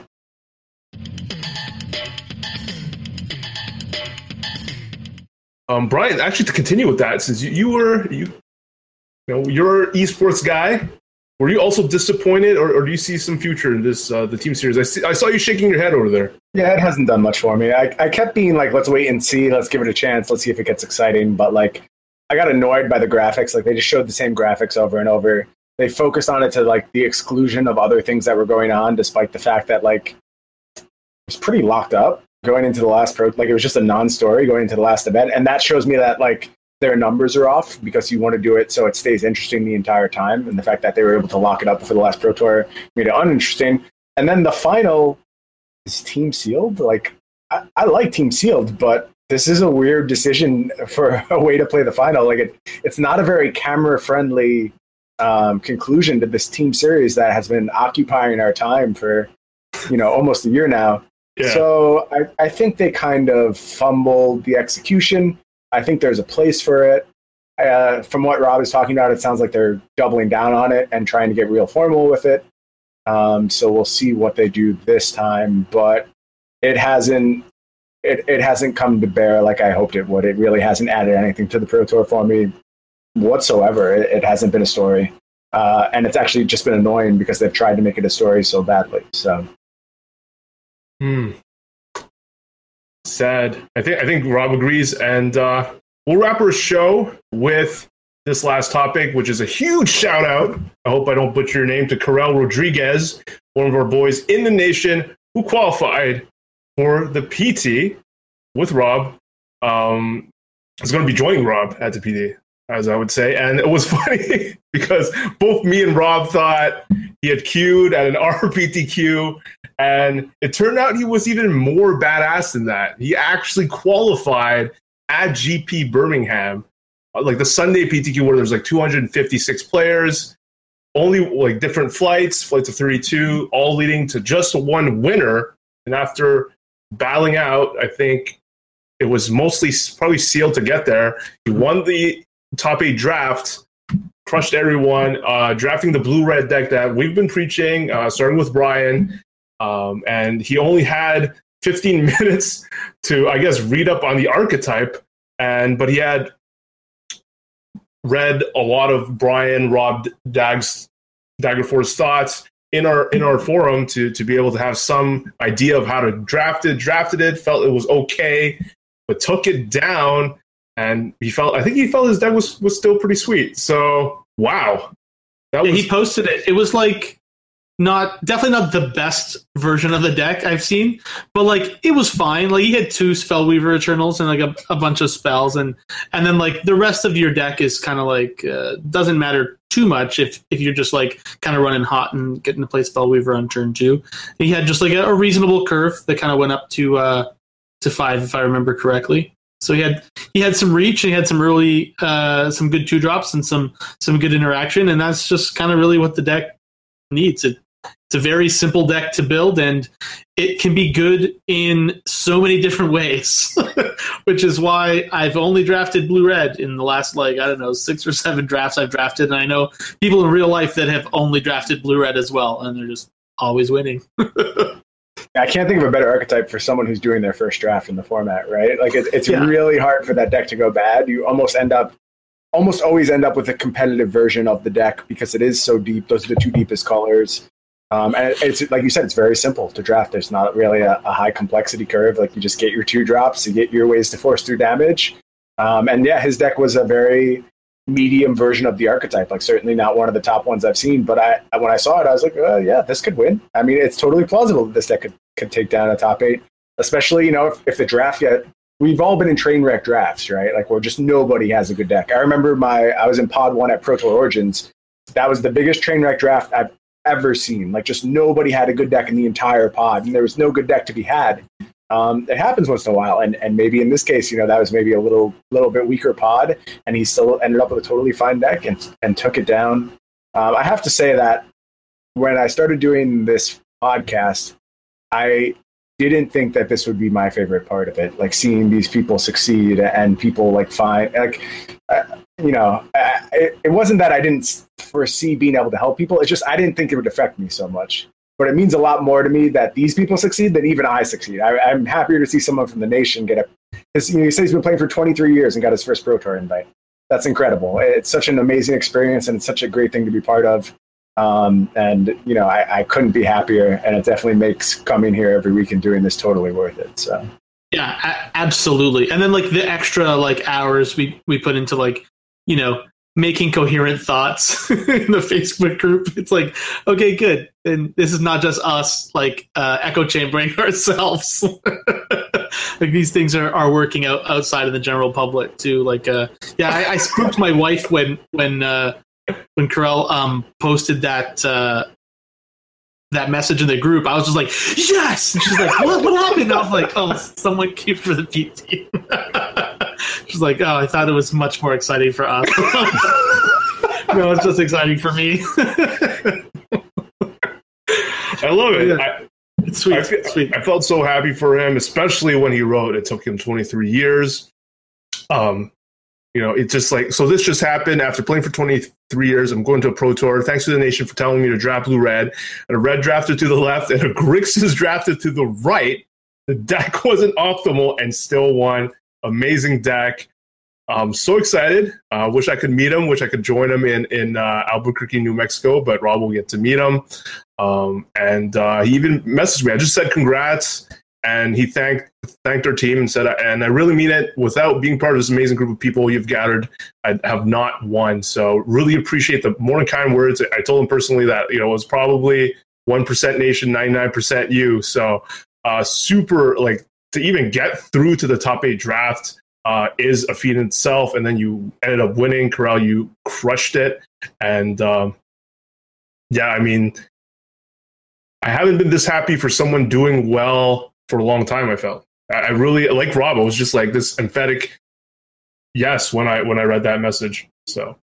Brian, actually, to continue with that, since you were your esports guy, Were you also disappointed, or do you see some future in this the team series? I saw you shaking your head over there. Yeah, it hasn't done much for me. I kept being like, let's wait and see, let's give it a chance, let's see if it gets exciting. But like, I got annoyed by the graphics. Like, they just showed the same graphics over and over. They focused on it to like the exclusion of other things that were going on, despite the fact that like it was pretty locked up going into the last like it was just a non-story going into the last event, and that shows me that like their numbers are off, because you want to do it so it stays interesting the entire time. And the fact that they were able to lock it up for the last Pro Tour made it uninteresting. And then the final is Team Sealed. Like, I like Team Sealed, but this is a weird decision for a way to play the final. Like, it's not a very camera-friendly conclusion to this team series that has been occupying our time for, you know, almost a year now. Yeah. So I think they kind of fumbled the execution. I think there's a place for it. From what Rob is talking about, it sounds like they're doubling down on it and trying to get real formal with it. So we'll see what they do this time, but it hasn't come to bear like I hoped it would. It really hasn't added anything to the Pro Tour for me whatsoever. It hasn't been a story. And it's actually just been annoying because they've tried to make it a story so badly. So. Sad. I think Rob agrees, and we'll wrap our show with this last topic, which is a huge shout out. I hope I don't butcher your name, to Corel Rodriguez, one of our boys in the nation who qualified for the PT with Rob. Is going to be joining Rob at the PT, as I would say. And it was funny because both me and Rob thought he had queued at an RPTQ, and it turned out he was even more badass than that. He actually qualified at GP Birmingham, like the Sunday PTQ, where there's like 256 players, only like different flights of 32, all leading to just one winner. And after battling out, I think it was mostly probably Sealed to get there. He won the top 8 draft, crushed everyone, drafting the blue-red deck that we've been preaching, starting with Brian. And he only had 15 minutes to, I guess, read up on the archetype. But he had read a lot of Brian, Rob, Daggerforce thoughts in our forum to be able to have some idea of how to draft it. Drafted it, felt it was okay, but took it down. And he felt his deck was still pretty sweet. So wow, he posted it. It was like definitely not the best version of the deck I've seen, but like it was fine. Like, he had 2 Spellweaver Eternals and like a bunch of spells, and then like the rest of your deck is kind of like doesn't matter too much if you're just like kind of running hot and getting to play Spellweaver on turn 2. And he had just like a reasonable curve that kind of went up to 5 if I remember correctly. So he had some reach, and he had some really some good 2-drops and some good interaction, and that's just kind of really what the deck needs. It's a very simple deck to build, and it can be good in so many different ways, which is why I've only drafted blue-red in the last, like, I don't know, 6 or 7 drafts I've drafted, and I know people in real life that have only drafted blue-red as well, and they're just always winning. I can't think of a better archetype for someone who's doing their first draft in the format, right? Like, it's really hard for that deck to go bad. You almost always end up with a competitive version of the deck because it is so deep. Those are the 2 deepest colors. And it's like you said, it's very simple to draft. There's not really a high complexity curve. Like, you just get your 2-drops, you get your ways to force through damage. And yeah, his deck was a very medium version of the archetype, like certainly not one of the top ones I've seen, but I when I saw it, I was like, oh yeah, this could win. I mean, it's totally plausible that this deck could take down a top 8, especially, you know, if the draft we've all been in train wreck drafts, right? Like, where just nobody has a good deck. I remember I was in Pod 1 at Pro Tour Origins. That was the biggest train wreck draft I've ever seen. Like, just nobody had a good deck in the entire pod, and there was no good deck to be had. It happens once in a while, and maybe in this case, you know, that was maybe a little bit weaker pod, and he still ended up with a totally fine deck and took it down. I have to say that when I started doing this podcast, I didn't think that this would be my favorite part of it. Like, seeing these people succeed and people like find like, you know, it wasn't that I didn't foresee being able to help people. It's just I didn't think it would affect me so much. But it means a lot more to me that these people succeed than even I succeed. I'm happier to see someone from the nation get because, you know, he says he's been playing for 23 years and got his first Pro Tour invite. That's incredible. It's such an amazing experience, and it's such a great thing to be part of. And, you know, I couldn't be happier, and it definitely makes coming here every week and doing this totally worth it. So yeah, absolutely. And then like the extra like hours we put into like, you know, making coherent thoughts in the Facebook group. It's like, okay, good. And this is not just us like echo chambering ourselves. Like these things are working out outside of the general public too. Like, yeah, I spooked my wife when Carell posted that that message in the group. I was just like, yes. And she's like, what happened? I was like, oh, someone came for the PT. She's like, oh, I thought it was much more exciting for us. No, it's just exciting for me. I love it. Yeah. It's sweet. Sweet. I felt so happy for him, especially when he wrote, it took him 23 years. You know, it's just like, so this just happened after playing for 23 years. I'm going to a pro tour. Thanks to the nation for telling me to draft blue red. And a red drafted to the left and a Grixis is drafted to the right. The deck wasn't optimal and still won. Amazing deck. I'm so excited. Wish I could meet him. Wish I could join him in Albuquerque, New Mexico, but Rob will get to meet him. And he even messaged me. I just said congrats. And he thanked our team and said, and I really mean it, without being part of this amazing group of people you've gathered, I have not won. So really appreciate the more than kind words. I told him personally that, you know, it was probably 1% nation, 99% you. So super, like, to even get through to the top 8 draft is a feat in itself. And then you ended up winning. Corral, you crushed it. And yeah, I mean, I haven't been this happy for someone doing well for a long time. I felt I really, like Rob, I was just like this emphatic yes when I read that message. So,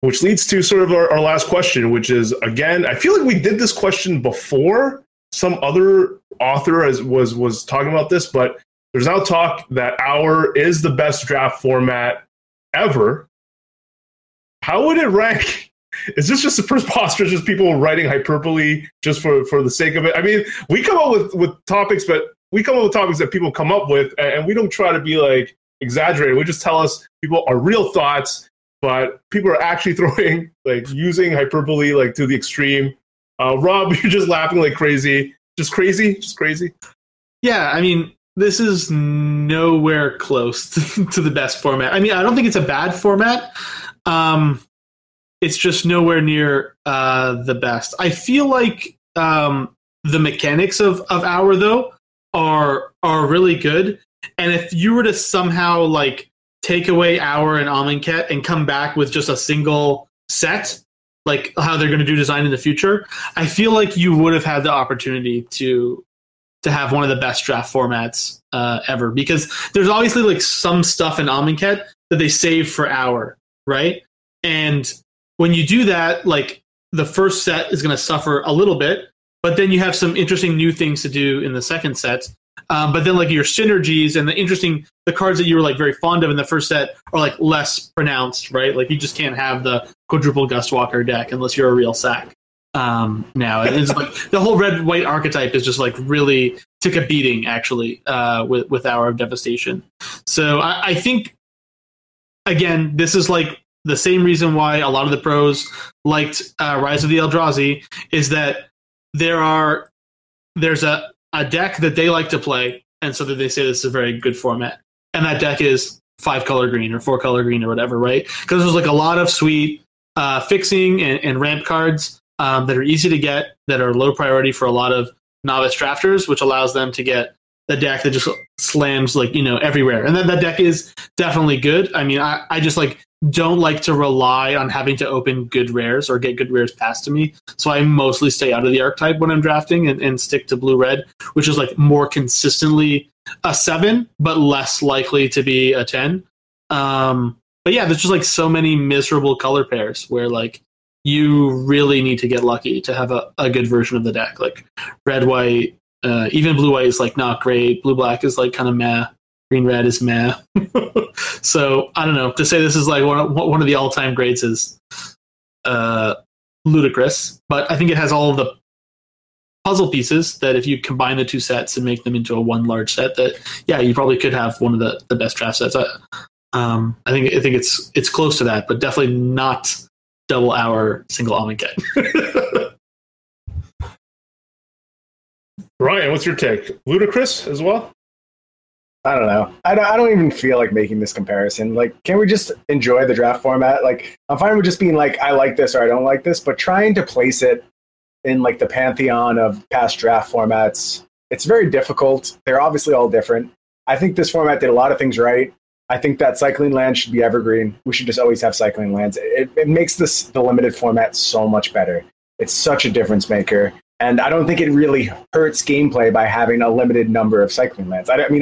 which leads to sort of our last question, which is, again, I feel like we did this question before. Some other author was talking about this, but there's now talk that Hour is the best draft format ever. How would it rank? Is this just the first posture, just people writing hyperbole just for the sake of it? I mean, we come up with topics, but we come up with topics that people come up with, and we don't try to be like exaggerated. We just tell us people our real thoughts, but people are actually throwing, like, using hyperbole, like, to the extreme. Rob, you're just laughing like crazy. Just crazy. Yeah, I mean, this is nowhere close to the best format. I mean, I don't think it's a bad format. It's just nowhere near the best. I feel like the mechanics of Hour, though, are really good. And if you were to somehow, like, take away Hour and Amonkhet and come back with just a single set, like how they're going to do design in the future, I feel like you would have had the opportunity to have one of the best draft formats ever, because there's obviously like some stuff in Amonkhet that they save for Hour, right? And when you do that, like, the first set is going to suffer a little bit, but then you have some interesting new things to do in the second set. But then, like, your synergies and the cards that you were, like, very fond of in the first set are, like, less pronounced, right? Like, you just can't have the quadruple Gustwalker deck unless you're a real sack now. And it's like the whole red-white archetype is just, like, really took a beating, actually, with Hour of Devastation. So I think, again, this is, like, the same reason why a lot of the pros liked Rise of the Eldrazi, is that there's a deck that they like to play, and so that they say this is a very good format, and that deck is 5-color green or 4-color green or whatever, right? Because there's like a lot of sweet fixing and ramp cards that are easy to get, that are low priority for a lot of novice drafters, which allows them to get the deck that just slams, like, you know, everywhere. And then that deck is definitely good. I mean, I just, like, don't like to rely on having to open good rares or get good rares passed to me. So I mostly stay out of the archetype when I'm drafting and stick to blue-red, which is, like, more consistently a 7, but less likely to be a 10. But yeah, there's just, like, so many miserable color pairs where, like, you really need to get lucky to have a good version of the deck. Like, red-white, even blue-white is, like, not great. Blue-black is, like, kind of meh. Green-red is meh. So, I don't know. To say this is, like, one of the all-time greats is ludicrous. But I think it has all of the puzzle pieces that if you combine the two sets and make them into a one large set, that, yeah, you probably could have one of the best draft sets. I think it's close to that, but definitely not double hour single almond guide. Ryan, what's your take? Ludicrous as well? I don't know. I don't even feel like making this comparison. Like, can we just enjoy the draft format? Like, I'm fine with just being like, I like this or I don't like this, but trying to place it in like the pantheon of past draft formats, it's very difficult. They're obviously all different. I think this format did a lot of things right. I think that cycling land should be evergreen. We should just always have cycling lands. It makes the limited format so much better. It's such a difference maker. And I don't think it really hurts gameplay by having a limited number of cycling lands. I'm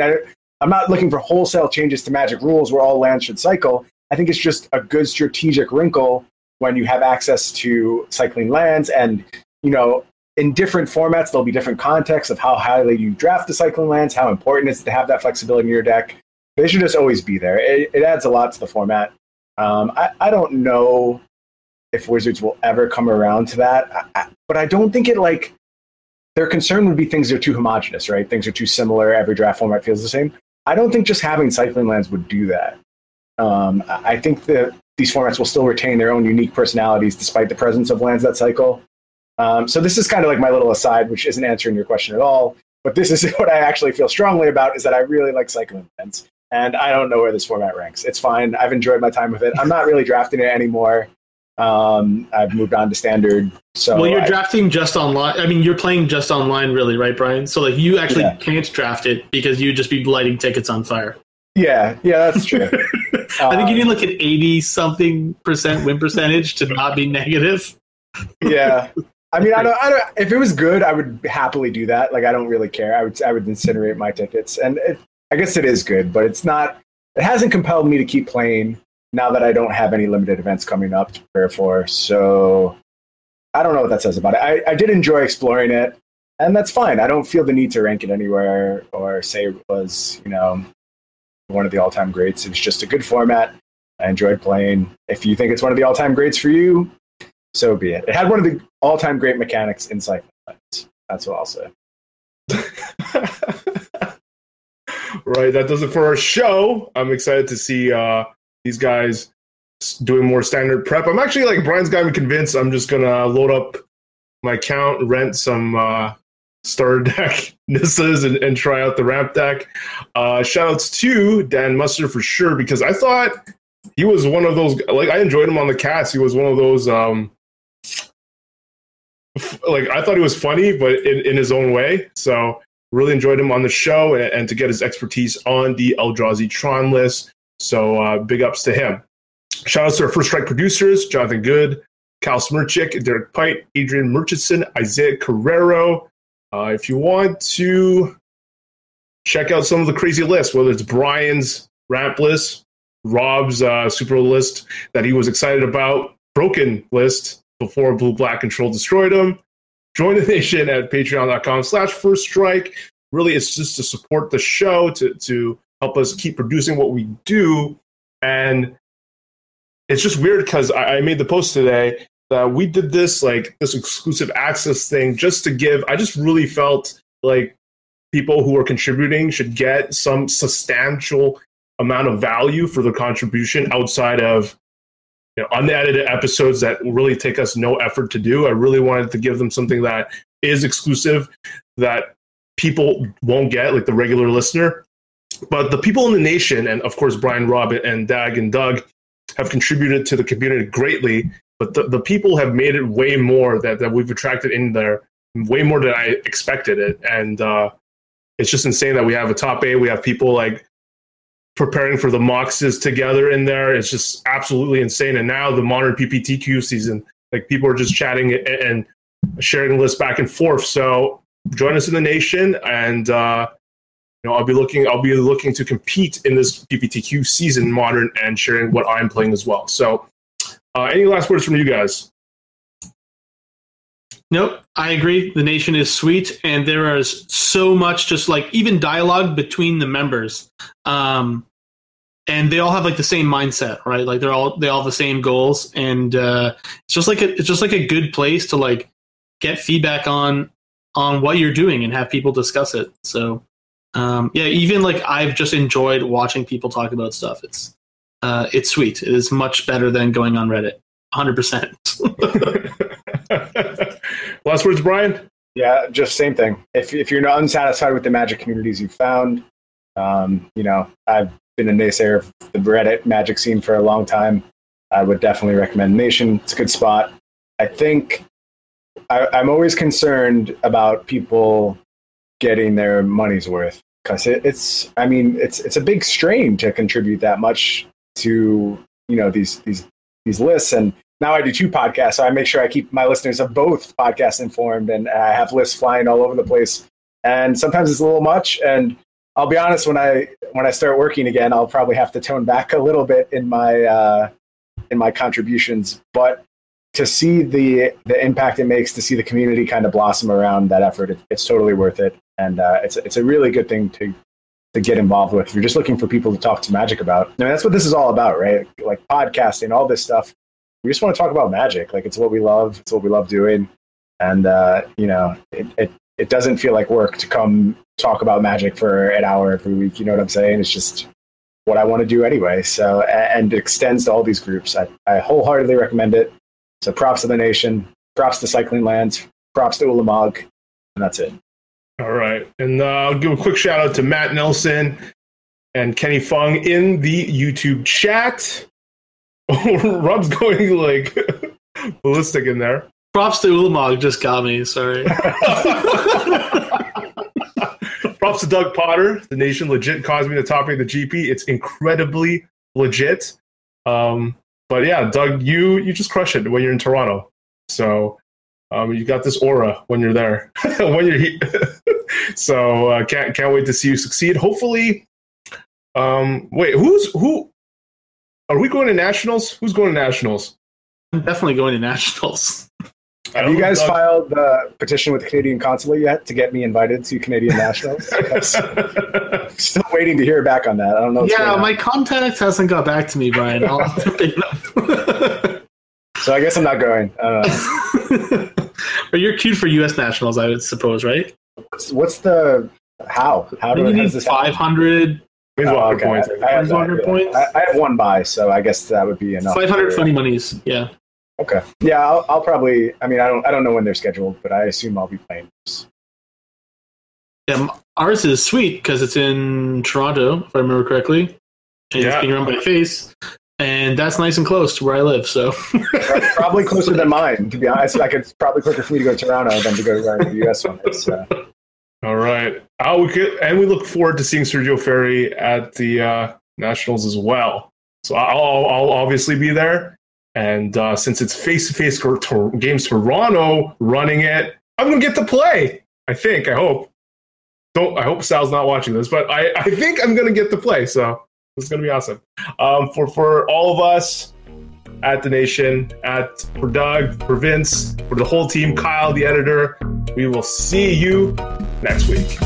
not looking for wholesale changes to Magic rules where all lands should cycle. I think it's just a good strategic wrinkle when you have access to cycling lands. And, you know, in different formats, there'll be different contexts of how highly you draft the cycling lands, how important it is to have that flexibility in your deck. They should just always be there. It adds a lot to the format. I don't know if Wizards will ever come around to that. But I don't think it, like, their concern would be things are too homogenous, right? Things are too similar. Every draft format feels the same. I don't think just having cycling lands would do that. I think that these formats will still retain their own unique personalities despite the presence of lands that cycle. So this is kind of like my little aside, which isn't answering your question at all. But this is what I actually feel strongly about, is that I really like cycling lands. And I don't know where this format ranks. It's fine. I've enjoyed my time with it. I'm not really drafting it anymore. I've moved on to standard. So well, you're drafting just online. I mean, you're playing just online, really, right, Brian? So like, you actually can't draft it because you'd just be lighting tickets on fire. Yeah, that's true. I think you need like an 80-something% win percentage to not be negative. Yeah, I mean, I don't. If it was good, I would happily do that. Like, I don't really care. I would incinerate my tickets, and I guess it is good, but it's not. It hasn't compelled me to keep playing. Now that I don't have any limited events coming up to prepare for. So I don't know what that says about it. I did enjoy exploring it, and that's fine. I don't feel the need to rank it anywhere or say it was, you know, one of the all-time greats. It was just a good format. I enjoyed playing. If you think it's one of the all-time greats for you, so be it. It had one of the all-time great mechanics in cycling lands. That's what I'll say. Right, that does it for our show. I'm excited to see... these guys doing more standard prep. I'm actually, like, Brian's got me convinced. I'm just going to load up my account, rent some starter deck Nissas and try out the ramp deck. Shoutouts to Dan Musser for sure, because I thought he was one of those, like, I enjoyed him on the cast. He was one of those, like, I thought he was funny, but in his own way. So really enjoyed him on the show and to get his expertise on the Eldrazi Tron list. So big ups to him. Shout outs to our First Strike producers, Jonathan Good, Cal Smirchik, Derek Pite, Adrian Murchison, Isaiah Carrero. If you want to check out some of the crazy lists, whether it's Brian's ramp list, Rob's super list that he was excited about, broken list before Blue Black Control destroyed him, join the nation at patreon.com/firststrike. Really, it's just to support the show, to help us keep producing what we do. And it's just weird because I made the post today that we did this exclusive access thing just to give. I just really felt like people who are contributing should get some substantial amount of value for their contribution outside of, you know, unedited episodes that really take us no effort to do. I really wanted to give them something that is exclusive that people won't get, like the regular listener. But the people in the nation, and of course Brian, Rob, and Dag and Doug, have contributed to the community greatly. But the people have made it way more that we've attracted in there, way more than I expected it. And it's just insane that we have a top eight. We have people like preparing for the Moxes together in there. It's just absolutely insane. And now the modern PPTQ season, like people are just chatting and sharing lists back and forth. So join us in the nation and. You know, I'll be looking to compete in this PPTQ season, modern, and sharing what I'm playing as well. So, any last words from you guys? Nope, I agree. The nation is sweet, and there is so much, just like even dialogue between the members, and they all have like the same mindset, right? Like they all have the same goals, and it's just like a good place to like get feedback on what you're doing and have people discuss it. So. Yeah, even like I've just enjoyed watching people talk about stuff. It's sweet. It is much better than going on Reddit. 100%. Last words, Brian? Yeah, just same thing. If you're not unsatisfied with the Magic communities you've found, I've been a naysayer of the Reddit Magic scene for a long time. I would definitely recommend Nation. It's a good spot. I think I'm always concerned about people getting their money's worth, because it's a big strain to contribute that much to these lists. And now I do two podcasts, so I make sure I keep my listeners of both podcasts informed, and I have lists flying all over the place. And sometimes it's a little much. And I'll be honest, when I start working again, I'll probably have to tone back a little bit in my contributions, but to see the impact it makes, to see the community kind of blossom around that effort, it's totally worth it. And it's a really good thing to get involved with. If you're just looking for people to talk to Magic about, that's what this is all about, right? Like podcasting, all this stuff. We just want to talk about Magic. Like, it's what we love. It's what we love doing. And it doesn't feel like work to come talk about Magic for an hour every week. You know what I'm saying? It's just what I want to do anyway. So, and it extends to all these groups. I wholeheartedly recommend it. So props to the Nation, props to Cycling Lands, props to Ulamog, and that's it. All right. And I'll give a quick shout out to Matt Nelson and Kenny Fung in the YouTube chat. Rob's going like ballistic in there. Props to Ulamog just got me. Sorry. Props to Doug Potter. The Nation legit caused me the topic of the GP. It's incredibly legit. But yeah, Doug, you just crush it when you're in Toronto. So you got this aura when you're there, when you're here. So can't wait to see you succeed. Hopefully, wait, who? Are we going to nationals? Who's going to nationals? I'm definitely going to nationals. Have you guys filed the petition with the Canadian Consulate yet to get me invited to Canadian Nationals? Still waiting to hear back on that. I don't know. Yeah, my contact hasn't got back to me, Brian. I'll have to pick it up. So I guess I'm not going. But you're queued for U.S. Nationals, I would suppose, right? What's the how? How do you need 500 Planeswalker points? I have one buy, so I guess that would be enough. 500 funny monies, yeah. Okay. Yeah, I'll probably. I don't know when they're scheduled, but I assume I'll be playing. Yeah, ours is sweet because it's in Toronto, if I remember correctly, and it's being run by Face, and that's nice and close to where I live. So probably closer than mine, to be honest. Like, it's probably quicker for me to go to Toronto than to go to the US one. So. All right. We look forward to seeing Sergio Ferry at the Nationals as well. So I'll obviously be there. And since it's face-to-face games, Toronto running it, I'm going to get to play. I think. I hope. I hope Sal's not watching this, but I think I'm going to get to play. So it's going to be awesome. For all of us at the Nation, for Doug, for Vince, for the whole team, Kyle, the editor, we will see you next week.